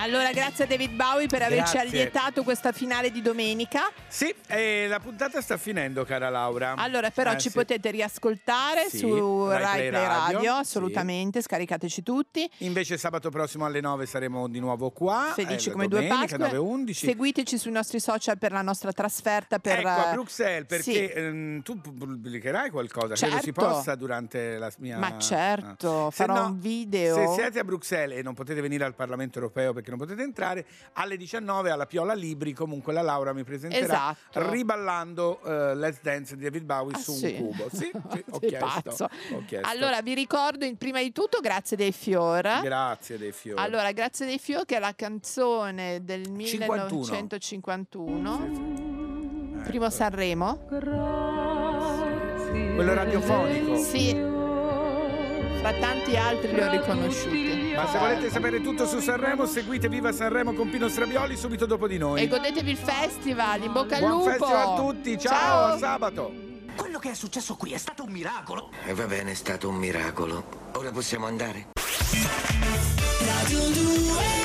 Allora grazie a David Bowie per averci grazie. Allietato questa finale di domenica. Sì, e la puntata sta finendo, cara Laura. Allora però eh, ci sì. potete riascoltare sì. su Rai, Rai Play, Play Radio, Radio assolutamente, sì. scaricateci tutti. Invece sabato prossimo alle nove saremo di nuovo qua, sedici eh, come domenica, due Pasque, nove undici. Seguiteci sui nostri social per la nostra trasferta per, ecco, a Bruxelles, perché sì. ehm, tu pubblicherai qualcosa, certo. credo si possa durante la mia... Ma certo, ah. farò no, un video. Se siete a Bruxelles e non potete venire al Parlamento Europeo perché non potete entrare, alle diciannove alla Piola Libri comunque la Laura mi presenterà esatto. riballando uh, Let's Dance di David Bowie ah, su sì. un cubo. Sì, sì ho, chiesto, ho chiesto. Allora vi ricordo in, prima di tutto Grazie dei Fior. Grazie dei Fior. Allora Grazie dei Fior che è la canzone del millenovecentocinquantuno. Sì, sì. Eh, primo eh. Sanremo. Grazie. Quello radiofonico. Sì. Fra tanti altri li ho riconosciuti. Ma se volete sapere tutto su Sanremo, seguite Viva Sanremo con Pino Strabioli subito dopo di noi. E godetevi il festival, in bocca al lupo. Buon festival a tutti, ciao, ciao. A sabato. Quello che è successo qui è stato un miracolo. E eh, va bene, è stato un miracolo. Ora possiamo andare. Radio due